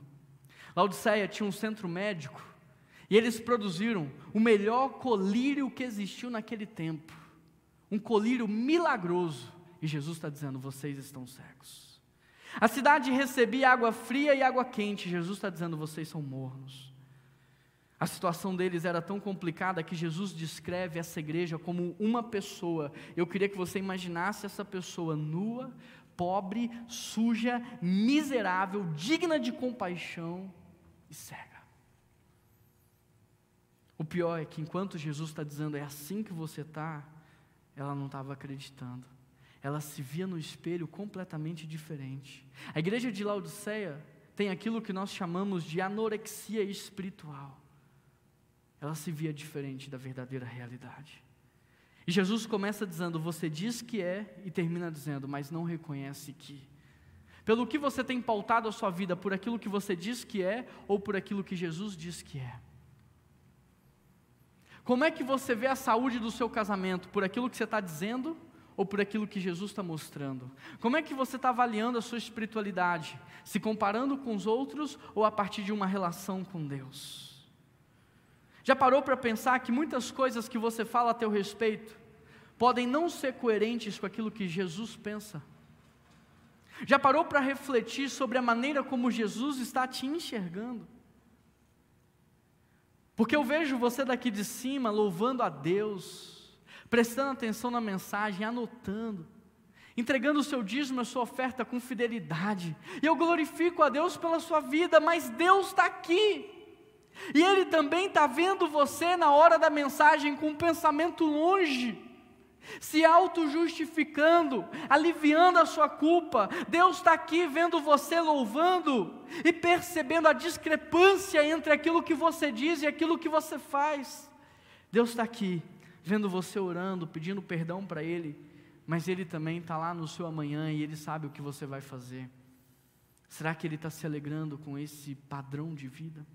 Laodiceia tinha um centro médico, e eles produziram o melhor colírio que existiu naquele tempo, um colírio milagroso, e Jesus está dizendo: vocês estão cegos. A cidade recebia água fria e água quente. Jesus está dizendo: vocês são mornos. A situação deles era tão complicada que Jesus descreve essa igreja como uma pessoa. Eu queria que você imaginasse essa pessoa nua, pobre, suja, miserável, digna de compaixão e cega. O pior é que enquanto Jesus está dizendo: é assim que você está, ela não estava acreditando. Ela se via no espelho completamente diferente. A igreja de Laodiceia tem aquilo que nós chamamos de anorexia espiritual. Ela se via diferente da verdadeira realidade. E Jesus começa dizendo: você diz que é, e termina dizendo: mas não reconhece que. Pelo que você tem pautado a sua vida, por aquilo que você diz que é, ou por aquilo que Jesus diz que é? Como é que você vê a saúde do seu casamento? Por aquilo que você está dizendo, ou por aquilo que Jesus está mostrando? Como é que você está avaliando a sua espiritualidade? Se comparando com os outros, ou a partir de uma relação com Deus? Já parou para pensar que muitas coisas que você fala a teu respeito podem não ser coerentes com aquilo que Jesus pensa? Já parou para refletir sobre a maneira como Jesus está te enxergando? Porque eu vejo você daqui de cima louvando a Deus, prestando atenção na mensagem, anotando, entregando o seu dízimo, a sua oferta com fidelidade, e eu glorifico a Deus pela sua vida, mas Deus está aqui, e Ele também está vendo você na hora da mensagem com um pensamento longe, se auto-justificando, aliviando a sua culpa. Deus está aqui vendo você louvando, e percebendo a discrepância entre aquilo que você diz e aquilo que você faz. Deus está aqui vendo você orando, pedindo perdão para Ele, mas Ele também está lá no seu amanhã, e Ele sabe o que você vai fazer. Será que Ele está se alegrando com esse padrão de vida?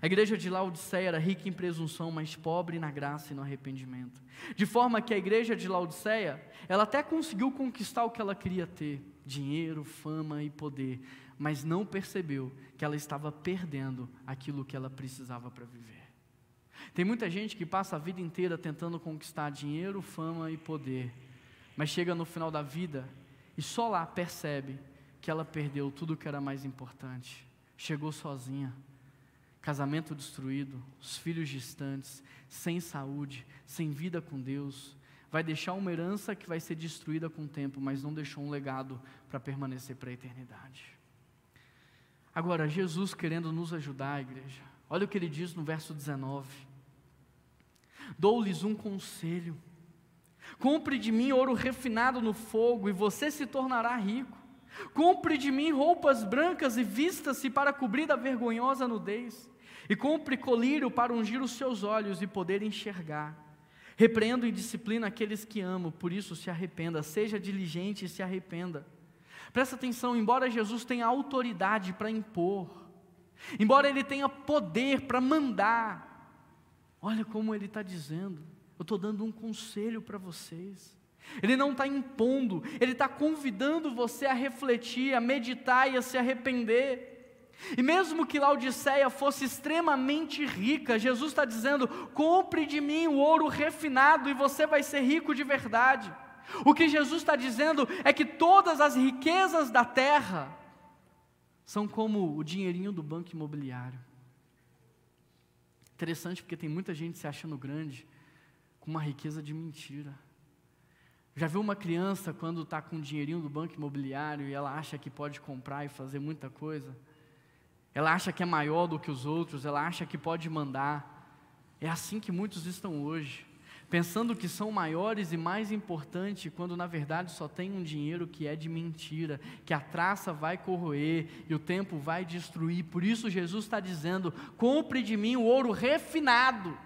A igreja de Laodiceia era rica em presunção, mas pobre na graça e no arrependimento. De forma que a igreja de Laodiceia, ela até conseguiu conquistar o que ela queria ter, dinheiro, fama e poder, mas não percebeu que ela estava perdendo aquilo que ela precisava para viver. Tem muita gente que passa a vida inteira tentando conquistar dinheiro, fama e poder, mas chega no final da vida e só lá percebe que ela perdeu tudo o que era mais importante. Chegou sozinha, casamento destruído, os filhos distantes, sem saúde, sem vida com Deus, vai deixar uma herança que vai ser destruída com o tempo, mas não deixou um legado para permanecer para a eternidade. Agora, Jesus querendo nos ajudar, igreja, olha o que ele diz no verso 19: dou-lhes um conselho, compre de mim ouro refinado no fogo e você se tornará rico, compre de mim roupas brancas e vista-se para cobrir da vergonhosa nudez, e compre colírio para ungir os seus olhos e poder enxergar. Repreendo e disciplino aqueles que amo, por isso se arrependa, seja diligente e se arrependa. Presta atenção, embora Jesus tenha autoridade para impor, embora Ele tenha poder para mandar, olha como Ele está dizendo: eu estou dando um conselho para vocês. Ele não está impondo, Ele está convidando você a refletir, a meditar e a se arrepender. E mesmo que Laodiceia fosse extremamente rica, Jesus está dizendo: compre de mim o ouro refinado e você vai ser rico de verdade. O que Jesus está dizendo é que todas as riquezas da terra são como o dinheirinho do banco imobiliário. Interessante, porque tem muita gente se achando grande com uma riqueza de mentira. Já viu uma criança quando está com o dinheirinho do banco imobiliário e ela acha que pode comprar e fazer muita coisa? Ela acha que é maior do que os outros, ela acha que pode mandar. É assim que muitos estão hoje, pensando que são maiores e mais importantes, quando na verdade só tem um dinheiro que é de mentira, que a traça vai corroer e o tempo vai destruir. Por isso Jesus está dizendo: compre de mim o ouro refinado,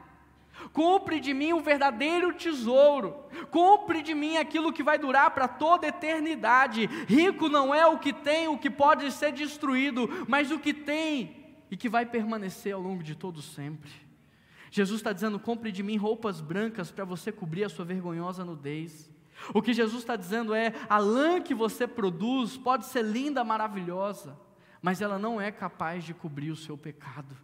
compre de mim o verdadeiro tesouro, compre de mim aquilo que vai durar para toda a eternidade. Rico não é o que tem, o que pode ser destruído, mas o que tem e que vai permanecer ao longo de todo sempre. Jesus está dizendo: compre de mim roupas brancas para você cobrir a sua vergonhosa nudez. O que Jesus está dizendo é: a lã que você produz pode ser linda, maravilhosa, mas ela não é capaz de cobrir o seu pecado.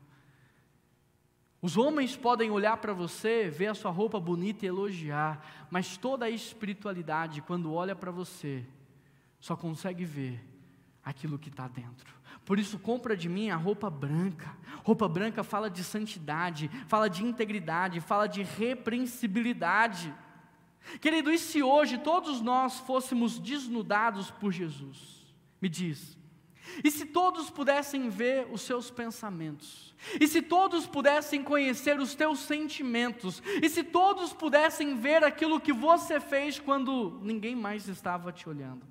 Os homens podem olhar para você, ver a sua roupa bonita e elogiar, mas toda a espiritualidade, quando olha para você, só consegue ver aquilo que está dentro. Por isso, compra de mim a roupa branca. Roupa branca fala de santidade, fala de integridade, fala de repreensibilidade. Querido, e se hoje todos nós fôssemos desnudados por Jesus? Me diz. E se todos pudessem ver os seus pensamentos, e se todos pudessem conhecer os teus sentimentos, e se todos pudessem ver aquilo que você fez quando ninguém mais estava te olhando,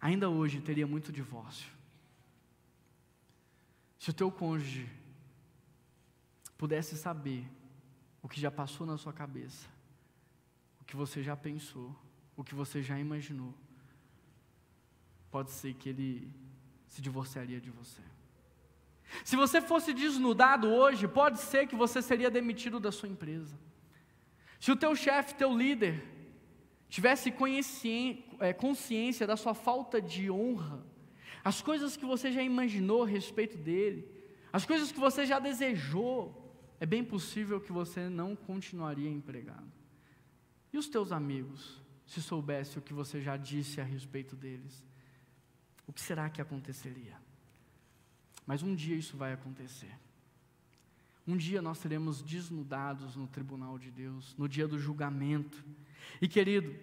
ainda hoje teria muito divórcio. Se o teu cônjuge pudesse saber o que já passou na sua cabeça, o que você já pensou, o que você já imaginou, pode ser que ele se divorciaria de você. Se você fosse desnudado hoje, pode ser que você seria demitido da sua empresa. Se o teu chefe, teu líder, tivesse consciência da sua falta de honra, as coisas que você já imaginou a respeito dele, as coisas que você já desejou, é bem possível que você não continuaria empregado. E os teus amigos, se soubessem o que você já disse a respeito deles, o que será que aconteceria? Mas um dia isso vai acontecer. Um dia nós seremos desnudados no tribunal de Deus, no dia do julgamento. E querido,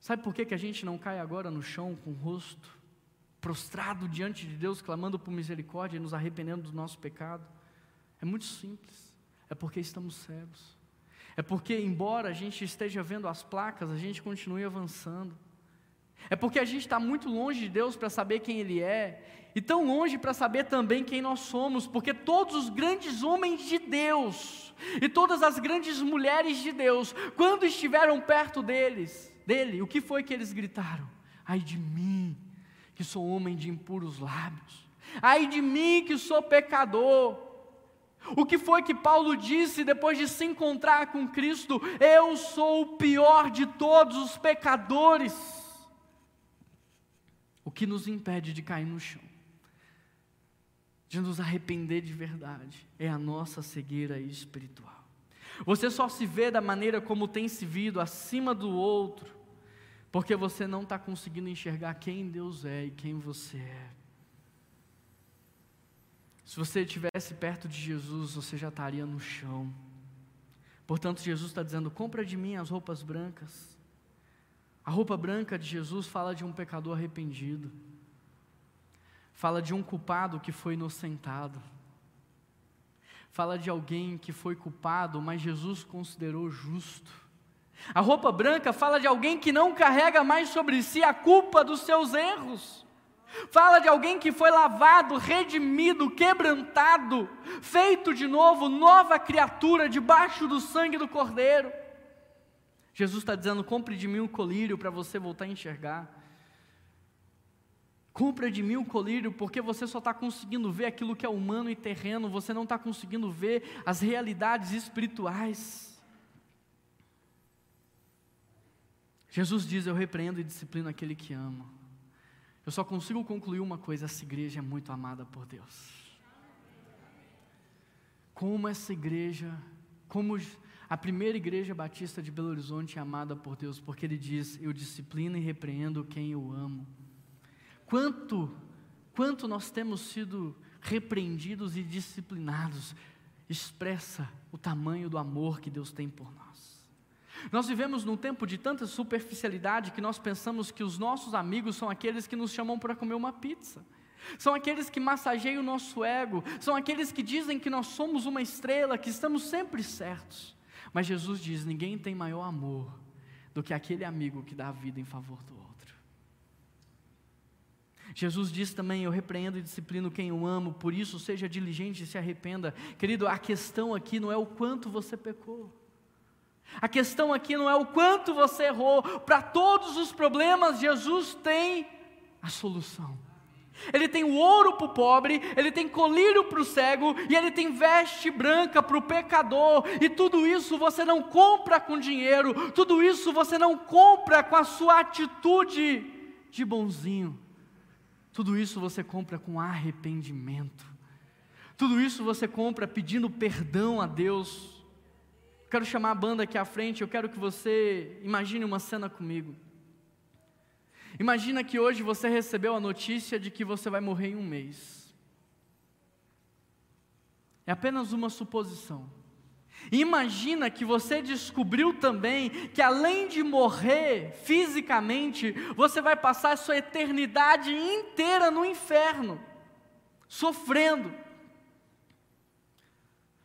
sabe por que a gente não cai agora no chão com o rosto prostrado diante de Deus, clamando por misericórdia e nos arrependendo do nosso pecado? É muito simples, é porque estamos cegos. É porque embora a gente esteja vendo as placas, a gente continue avançando. É porque a gente está muito longe de Deus para saber quem Ele é, e tão longe para saber também quem nós somos, porque todos os grandes homens de Deus, e todas as grandes mulheres de Deus, quando estiveram perto dele, o que foi que eles gritaram? Ai de mim, que sou homem de impuros lábios, ai de mim que sou pecador. O que foi que Paulo disse depois de se encontrar com Cristo? Eu sou o pior de todos os pecadores. O que nos impede de cair no chão, de nos arrepender de verdade, é a nossa cegueira espiritual. Você só se vê da maneira como tem se visto, acima do outro, porque você não está conseguindo enxergar quem Deus é e quem você é. Se você estivesse perto de Jesus, você já estaria no chão, Portanto, Jesus está dizendo: compra de mim as roupas brancas. A roupa branca de Jesus fala de um pecador arrependido, fala de um culpado que foi inocentado, fala de alguém que foi culpado, mas Jesus considerou justo. A roupa branca fala de alguém que não carrega mais sobre si a culpa dos seus erros, fala de alguém que foi lavado, redimido, quebrantado, feito de novo, nova criatura, debaixo do sangue do Cordeiro. Jesus está dizendo: compre de mim um colírio para você voltar a enxergar. Compra de mim o colírio, porque você só está conseguindo ver aquilo que é humano e terreno, você não está conseguindo ver as realidades espirituais. Jesus diz: eu repreendo e disciplino aquele que ama. Eu só consigo concluir uma coisa: essa igreja é muito amada por Deus. Como essa igreja, como a Primeira Igreja Batista de Belo Horizonte é amada por Deus, porque Ele diz: eu disciplino e repreendo quem eu amo. Quanto nós temos sido repreendidos e disciplinados, expressa o tamanho do amor que Deus tem por nós. Nós vivemos num tempo de tanta superficialidade que nós pensamos que os nossos amigos são aqueles que nos chamam para comer uma pizza, são aqueles que massageiam o nosso ego, são aqueles que dizem que nós somos uma estrela, que estamos sempre certos. Mas Jesus diz: ninguém tem maior amor do que aquele amigo que dá a vida em favor do outro. Jesus diz também: eu repreendo e disciplino quem eu amo, por isso seja diligente e se arrependa. Querido, a questão aqui não é o quanto você pecou, a questão aqui não é o quanto você errou. Para todos os problemas Jesus tem a solução. Ele tem o ouro para o pobre, Ele tem colírio para o cego, e Ele tem veste branca para o pecador. E tudo isso você não compra com dinheiro, tudo isso você não compra com a sua atitude de bonzinho. Tudo isso você compra com arrependimento. Tudo isso você compra pedindo perdão a Deus. Quero chamar a banda aqui à frente. Eu quero que você imagine uma cena comigo. Imagina que hoje você recebeu a notícia de que você vai morrer em um mês. É apenas uma suposição. Imagina que você descobriu também que, além de morrer fisicamente, você vai passar a sua eternidade inteira no inferno, sofrendo.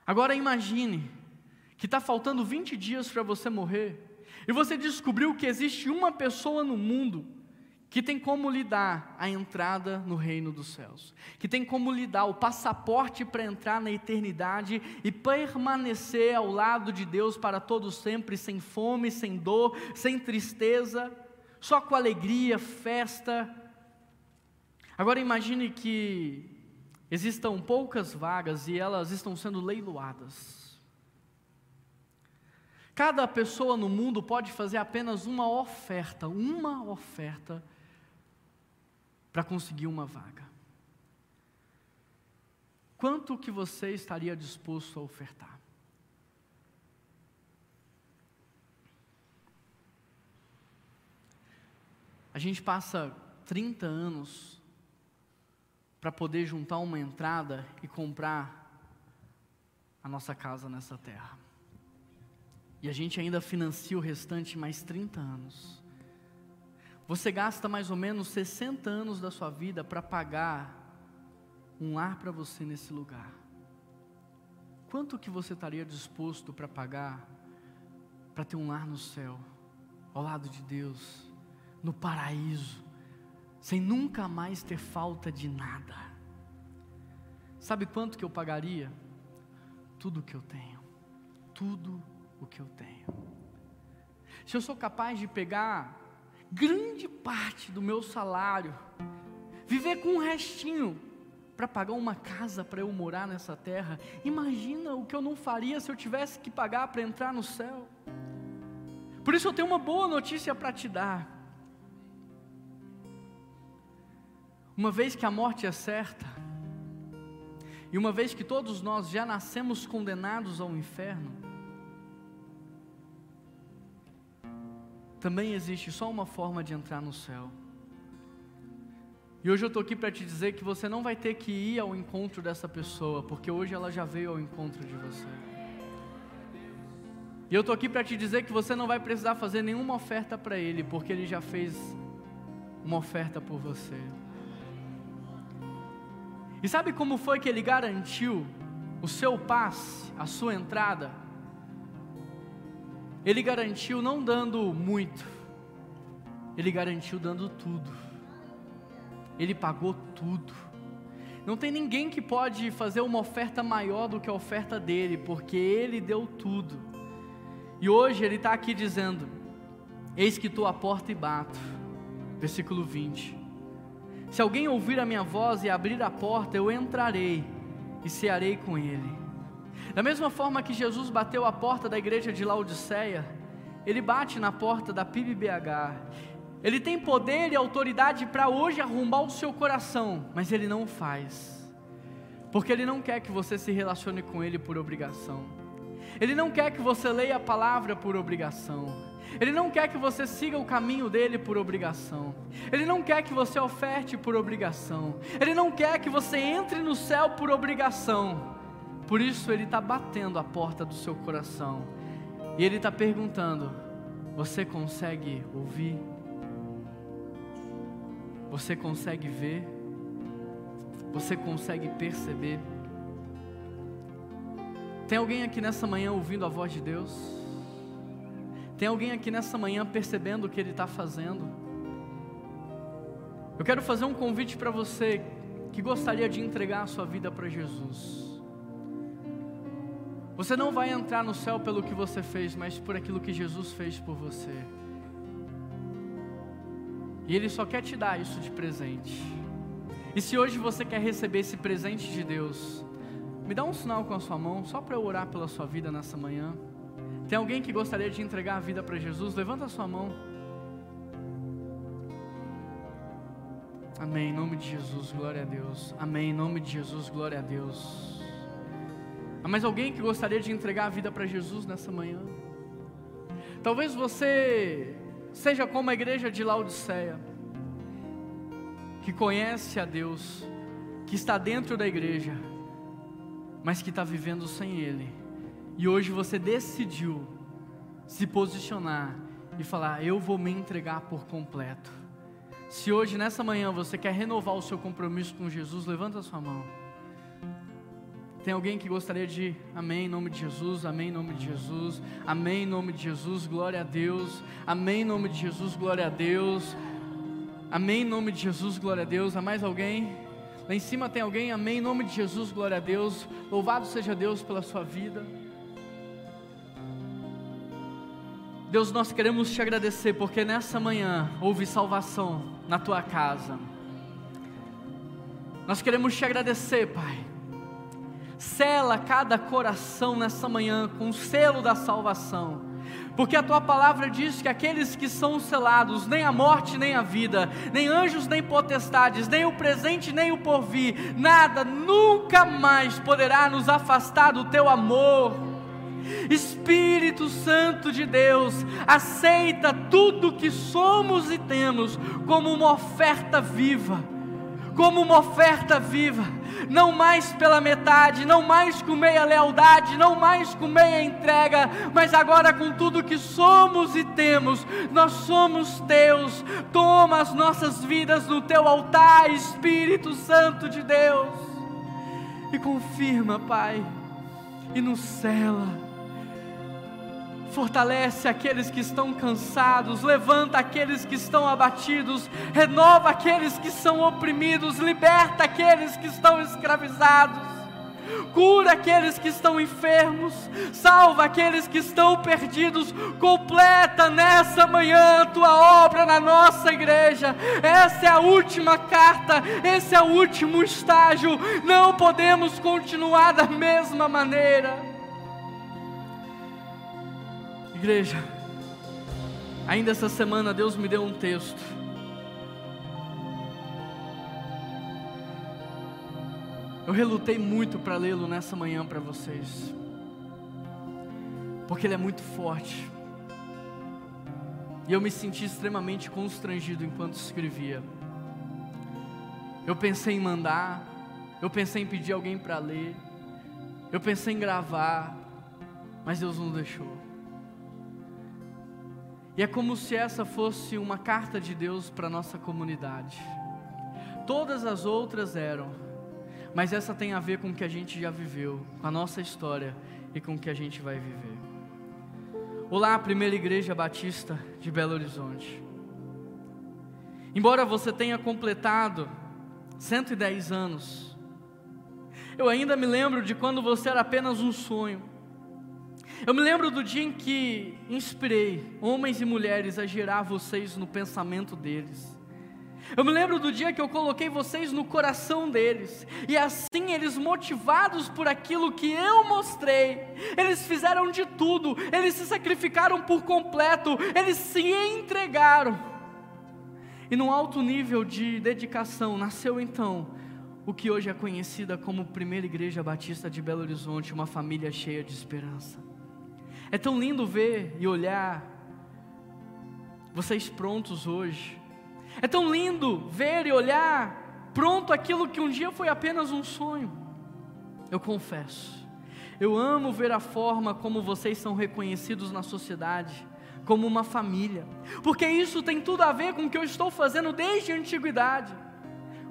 Agora imagine que está faltando 20 dias para você morrer, e você descobriu que existe uma pessoa no mundo que tem como lhe dar a entrada no reino dos céus, que tem como lhe dar o passaporte para entrar na eternidade e permanecer ao lado de Deus para todo sempre, sem fome, sem dor, sem tristeza, só com alegria, festa. Agora imagine que existam poucas vagas e elas estão sendo leiloadas. Cada pessoa no mundo pode fazer apenas uma oferta para conseguir uma vaga. Quanto que você estaria disposto a ofertar? A gente passa 30 anos para poder juntar uma entrada e comprar a nossa casa nessa terra. E a gente ainda financia o restante mais 30 anos. Você gasta mais ou menos 60 anos da sua vida para pagar um lar para você nesse lugar. Quanto que você estaria disposto para pagar para ter um lar no céu, ao lado de Deus, no paraíso, sem nunca mais ter falta de nada? Sabe quanto que eu pagaria? Tudo que eu tenho, tudo o que eu tenho. Se eu sou capaz de pegar grande parte do meu salário, viver com um restinho para pagar uma casa para eu morar nessa terra, imagina o que eu não faria se eu tivesse que pagar para entrar no céu. Por isso eu tenho uma boa notícia para te dar. Uma vez que a morte é certa, e uma vez que todos nós já nascemos condenados ao inferno, também existe só uma forma de entrar no céu. E hoje eu estou aqui para te dizer que você não vai ter que ir ao encontro dessa pessoa, porque hoje ela já veio ao encontro de você. E eu estou aqui para te dizer que você não vai precisar fazer nenhuma oferta para Ele, porque Ele já fez uma oferta por você. E sabe como foi que Ele garantiu o seu passe, a sua entrada? Ele garantiu não dando muito, Ele garantiu dando tudo. Ele pagou tudo. Não tem ninguém que pode fazer uma oferta maior do que a oferta dele, porque Ele deu tudo. E hoje Ele está aqui dizendo: eis que estou à porta e bato. Versículo 20: se alguém ouvir a minha voz e abrir a porta, eu entrarei e cearei com ele. Da mesma forma que Jesus bateu a porta da igreja de Laodiceia, Ele bate na porta da PIBBH. Ele tem poder e autoridade para hoje arrombar o seu coração, mas Ele não faz, porque Ele não quer que você se relacione com Ele por obrigação. Ele não quer que você leia a palavra por obrigação. Ele não quer que você siga o caminho dele por obrigação. Ele não quer que você oferte por obrigação. Ele não quer que você entre no céu por obrigação. Por isso Ele está batendo a porta do seu coração. E Ele está perguntando: você consegue ouvir? Você consegue ver? Você consegue perceber? Tem alguém aqui nessa manhã ouvindo a voz de Deus? Tem alguém aqui nessa manhã percebendo o que Ele está fazendo? Eu quero fazer um convite para você que gostaria de entregar a sua vida para Jesus. Você não vai entrar no céu pelo que você fez, mas por aquilo que Jesus fez por você. E Ele só quer te dar isso de presente. E se hoje você quer receber esse presente de Deus, me dá um sinal com a sua mão, só para eu orar pela sua vida nessa manhã. Tem alguém que gostaria de entregar a vida para Jesus? Levanta a sua mão. Amém, em nome de Jesus, glória a Deus. Amém, em nome de Jesus, glória a Deus. Há mais alguém que gostaria de entregar a vida para Jesus nessa manhã? Talvez você seja como a igreja de Laodiceia, que conhece a Deus, que está dentro da igreja, mas que está vivendo sem Ele. E hoje você decidiu se posicionar e falar: eu vou me entregar por completo. Se hoje, nessa manhã, você quer renovar o seu compromisso com Jesus, levanta a sua mão. Tem alguém que gostaria de... Amém, em nome de Jesus, amém, em nome de Jesus, amém, em nome de Jesus, glória a Deus, amém, em nome de Jesus, glória a Deus, amém, em nome de Jesus, glória a Deus. Há mais alguém? Lá em cima tem alguém? Amém, em nome de Jesus, glória a Deus. Louvado seja Deus pela sua vida. Deus, nós queremos te agradecer, porque nessa manhã houve salvação na tua casa. Nós queremos te agradecer, Pai. Sela cada coração nessa manhã com o selo da salvação, porque a tua palavra diz que aqueles que são selados, nem a morte nem a vida, nem anjos nem potestades, nem o presente nem o porvir, nada nunca mais poderá nos afastar do teu amor. Espírito Santo de Deus, aceita tudo que somos e temos como uma oferta viva, como uma oferta viva, não mais pela metade, não mais com meia lealdade, não mais com meia entrega, mas agora com tudo que somos e temos. Nós somos teus. Toma as nossas vidas no teu altar, Espírito Santo de Deus, e confirma, Pai, e nos sela. Fortalece aqueles que estão cansados, levanta aqueles que estão abatidos, renova aqueles que são oprimidos, liberta aqueles que estão escravizados, cura aqueles que estão enfermos, salva aqueles que estão perdidos. Completa nessa manhã a tua obra na nossa igreja. Essa é a última carta, esse é o último estágio. Não podemos continuar da mesma maneira. Igreja, ainda essa semana Deus me deu um texto, eu relutei muito para lê-lo nessa manhã para vocês, porque ele é muito forte, e eu me senti extremamente constrangido enquanto escrevia. Eu pensei em mandar, eu pensei em pedir alguém para ler, eu pensei em gravar, mas Deus não deixou. E é como se essa fosse uma carta de Deus para a nossa comunidade. Todas as outras eram, mas essa tem a ver com o que a gente já viveu, com a nossa história e com o que a gente vai viver. Olá, Primeira Igreja Batista de Belo Horizonte. Embora você tenha completado 110 anos, eu ainda me lembro de quando você era apenas um sonho. Eu me lembro do dia em que inspirei homens e mulheres a gerar vocês no pensamento deles. Eu me lembro do dia que eu coloquei vocês no coração deles, e assim eles, motivados por aquilo que eu mostrei, eles fizeram de tudo, eles se sacrificaram por completo, eles se entregaram. E num alto nível de dedicação nasceu então o que hoje é conhecida como Primeira Igreja Batista de Belo Horizonte, uma família cheia de esperança. É tão lindo ver e olhar vocês prontos hoje. É tão lindo ver e olhar pronto aquilo que um dia foi apenas um sonho. Eu confesso, eu amo ver a forma como vocês são reconhecidos na sociedade, como uma família, porque isso tem tudo a ver com o que eu estou fazendo desde a antiguidade.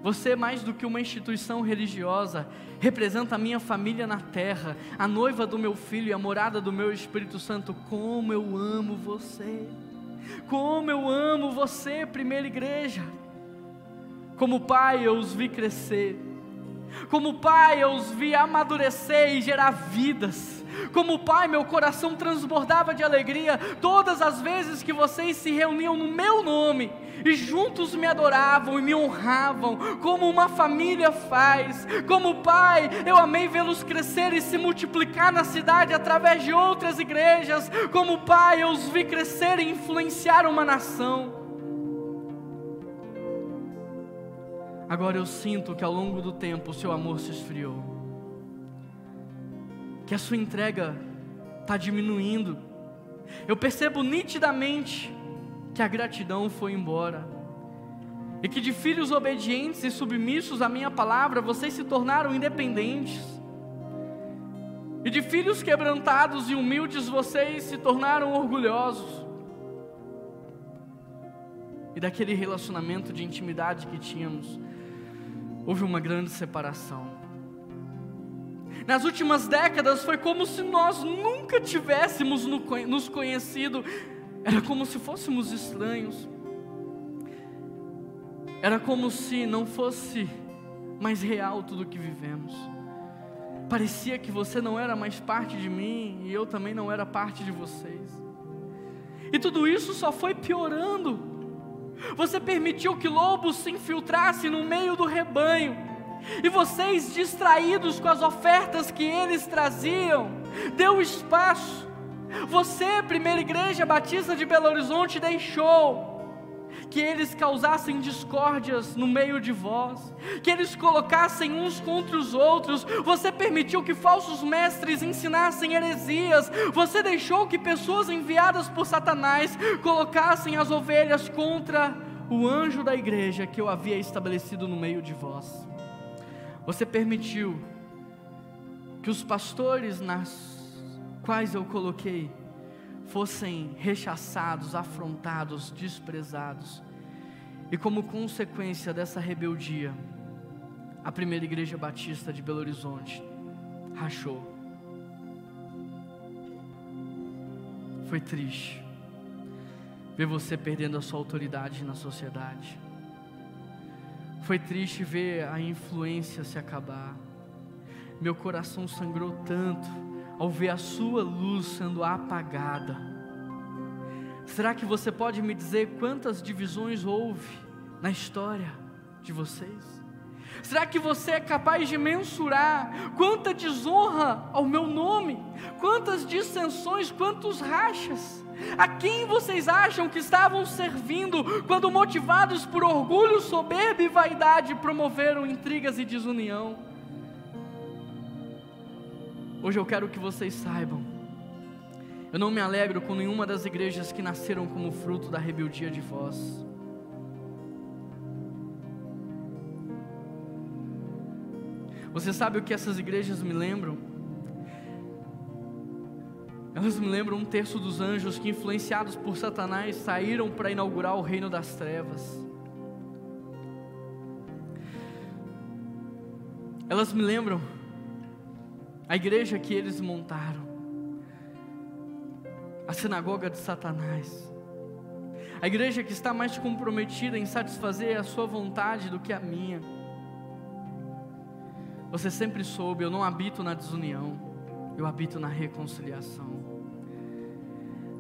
Você, mais do que uma instituição religiosa, representa a minha família na terra, a noiva do meu filho e a morada do meu Espírito Santo. Como eu amo você! Como eu amo você, Primeira Igreja! Como pai, eu os vi crescer. Como pai, eu os vi amadurecer e gerar vidas. Como pai, meu coração transbordava de alegria todas as vezes que vocês se reuniam no meu nome e juntos me adoravam e me honravam, como uma família faz. Como pai, eu amei vê-los crescer e se multiplicar na cidade através de outras igrejas. Como pai, eu os vi crescer e influenciar uma nação. Agora eu sinto que ao longo do tempo o seu amor se esfriou, que a sua entrega está diminuindo. Eu percebo nitidamente que a gratidão foi embora, e que de filhos obedientes e submissos à minha palavra, vocês se tornaram independentes, e de filhos quebrantados e humildes, vocês se tornaram orgulhosos. E daquele relacionamento de intimidade que tínhamos, houve uma grande separação. Nas últimas décadas foi como se nós nunca tivéssemos nos conhecido. Era como se fôssemos estranhos. Era como se não fosse mais real tudo o que vivemos. Parecia que você não era mais parte de mim e eu também não era parte de vocês. E tudo isso só foi piorando. Você permitiu que lobos se infiltrassem no meio do rebanho. E vocês, distraídos com as ofertas que eles traziam, deu espaço. Você, Primeira Igreja Batista de Belo Horizonte, deixou que eles causassem discórdias no meio de vós, que eles colocassem uns contra os outros. Você permitiu que falsos mestres ensinassem heresias. Você deixou que pessoas enviadas por Satanás colocassem as ovelhas contra o anjo da igreja que eu havia estabelecido no meio de vós. Você permitiu que os pastores nas quais eu coloquei fossem rechaçados, afrontados, desprezados. E como consequência dessa rebeldia, a Primeira Igreja Batista de Belo Horizonte rachou. Foi triste ver você perdendo a sua autoridade na sociedade. Foi triste ver a influência se acabar. Meu coração sangrou tanto ao ver a sua luz sendo apagada. Será que você pode me dizer quantas divisões houve na história de vocês? Será que você é capaz de mensurar quanta desonra ao meu nome? Quantas dissensões, quantos rachas? A quem vocês acham que estavam servindo quando, motivados por orgulho, soberba e vaidade, promoveram intrigas e desunião? Hoje eu quero que vocês saibam, eu não me alegro com nenhuma das igrejas que nasceram como fruto da rebeldia de vós. Você sabe o que essas igrejas me lembram? Elas me lembram um terço dos anjos que, influenciados por Satanás, saíram para inaugurar o reino das trevas. Elas me lembram a igreja que eles montaram, a sinagoga de Satanás, a igreja que está mais comprometida em satisfazer a sua vontade do que a minha. Você sempre soube, eu não habito na desunião, eu habito na reconciliação.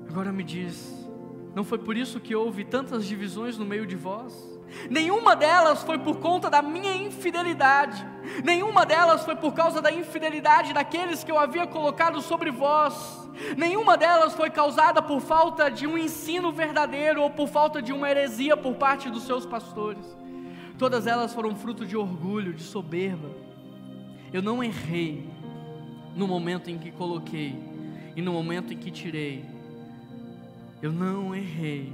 Agora me diz, não foi por isso que houve tantas divisões no meio de vós? Nenhuma delas foi por conta da minha infidelidade, nenhuma delas foi por causa da infidelidade daqueles que eu havia colocado sobre vós, nenhuma delas foi causada por falta de um ensino verdadeiro ou por falta de uma heresia por parte dos seus pastores. Todas elas foram fruto de orgulho, de soberba. Eu não errei no momento em que coloquei e no momento em que tirei. Eu não errei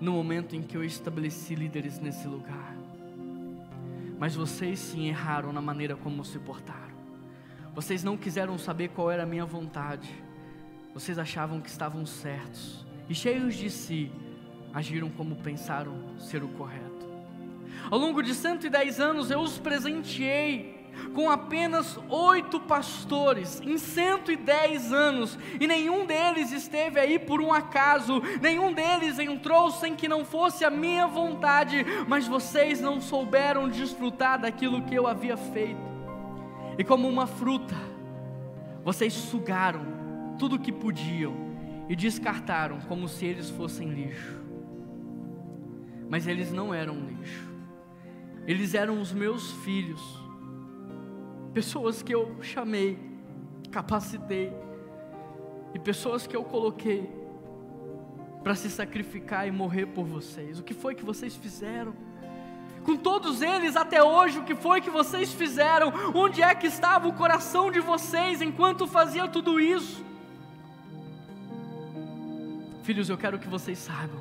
no momento em que eu estabeleci líderes nesse lugar, mas vocês sim erraram na maneira como se portaram. Vocês não quiseram saber qual era a minha vontade, vocês achavam que estavam certos, e cheios de si, agiram como pensaram ser o correto. Ao longo de 110 anos eu os presenteei com apenas 8 pastores, em 110 anos, e nenhum deles esteve aí por um acaso, nenhum deles entrou sem que não fosse a minha vontade, mas vocês não souberam desfrutar daquilo que eu havia feito, e como uma fruta, vocês sugaram tudo o que podiam, e descartaram como se eles fossem lixo, mas eles não eram lixo, eles eram os meus filhos, pessoas que eu chamei, capacitei, e pessoas que eu coloquei para se sacrificar e morrer por vocês. O que foi que vocês fizeram? Com todos eles até hoje, o que foi que vocês fizeram? Onde é que estava o coração de vocês enquanto fazia tudo isso? Filhos, eu quero que vocês saibam,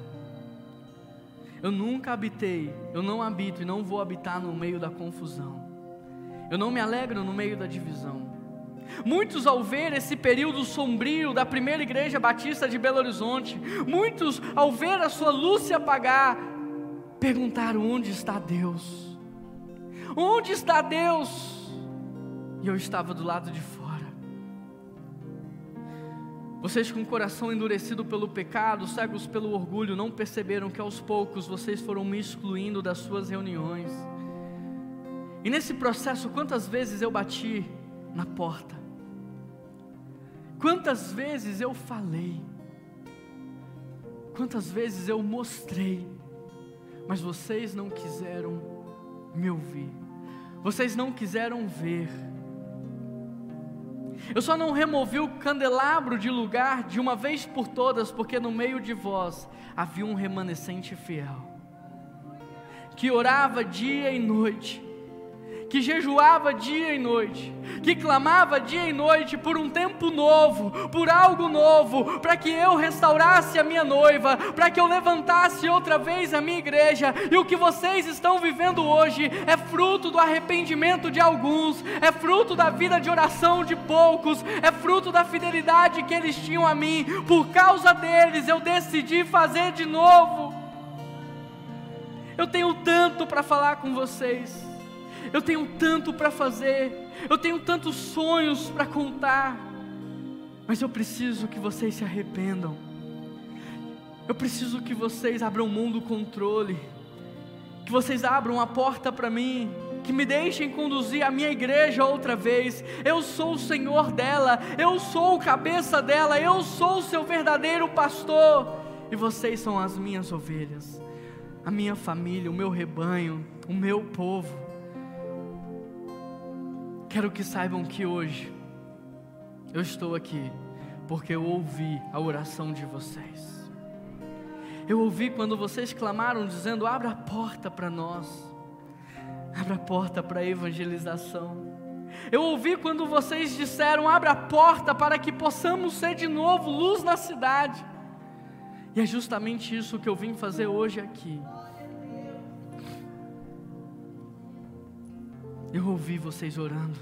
eu nunca habitei, eu não habito e não vou habitar no meio da confusão. Eu não me alegro no meio da divisão. Muitos, ao ver esse período sombrio da Primeira Igreja Batista de Belo Horizonte, muitos, ao ver a sua luz se apagar, perguntaram: onde está Deus? Onde está Deus? E eu estava do lado de fora. Vocês com o coração endurecido pelo pecado, cegos pelo orgulho, não perceberam que aos poucos vocês foram me excluindo das suas reuniões. E nesse processo, quantas vezes eu bati na porta, quantas vezes eu falei, quantas vezes eu mostrei, mas vocês não quiseram me ouvir, vocês não quiseram ver. Eu só não removi o candelabro de lugar de uma vez por todas, porque no meio de vós havia um remanescente fiel, que orava dia e noite, que jejuava dia e noite, que clamava dia e noite por um tempo novo, por algo novo, para que eu restaurasse a minha noiva, para que eu levantasse outra vez a minha igreja. E o que vocês estão vivendo hoje é fruto do arrependimento de alguns, é fruto da vida de oração de poucos, é fruto da fidelidade que eles tinham a mim. Por causa deles eu decidi fazer de novo. Eu tenho tanto para falar com vocês, eu tenho tanto para fazer, eu tenho tantos sonhos para contar, mas eu preciso que vocês se arrependam, eu preciso que vocês abram mão do controle, que vocês abram a porta para mim, que me deixem conduzir a minha igreja outra vez. Eu sou o Senhor dela, eu sou o cabeça dela, eu sou o seu verdadeiro pastor, e vocês são as minhas ovelhas, a minha família, o meu rebanho, o meu povo. Quero que saibam que hoje eu estou aqui porque eu ouvi a oração de vocês. Eu ouvi quando vocês clamaram dizendo: abra a porta para nós, abra a porta para a evangelização. Eu ouvi quando vocês disseram: abra a porta para que possamos ser de novo luz na cidade. E é justamente isso que eu vim fazer hoje aqui. Eu ouvi vocês orando,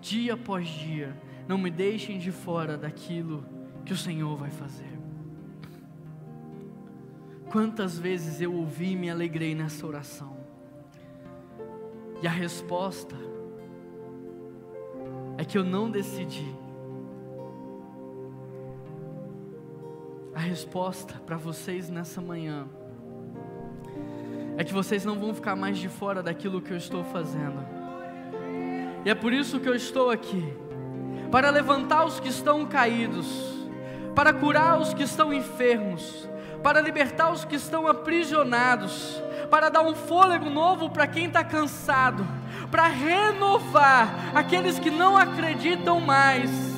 dia após dia, Não me deixem de fora daquilo que o Senhor vai fazer. Quantas vezes eu ouvi e me alegrei nessa oração. E a resposta é que eu não decidi. A resposta para vocês nessa manhã é que vocês não vão ficar mais de fora daquilo que eu estou fazendo. E é por isso que eu estou aqui, para levantar os que estão caídos, para curar os que estão enfermos, para libertar os que estão aprisionados, para dar um fôlego novo para quem está cansado, para renovar aqueles que não acreditam mais.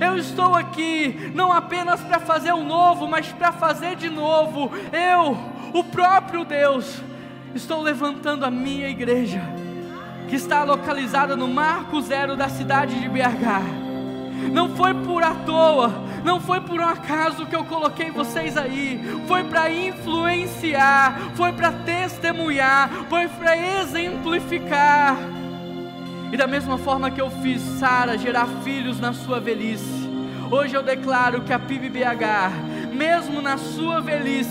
Eu estou aqui não apenas para fazer o novo, mas para fazer de novo. Eu, o próprio Deus, estou levantando a minha igreja, que está localizada no Marco Zero da cidade de BH. Não foi por à toa, não foi por um acaso que eu coloquei vocês aí. Foi para influenciar, foi para testemunhar, foi para exemplificar. E da mesma forma que eu fiz Sara gerar filhos na sua velhice, hoje eu declaro que a PIB BH, mesmo na sua velhice,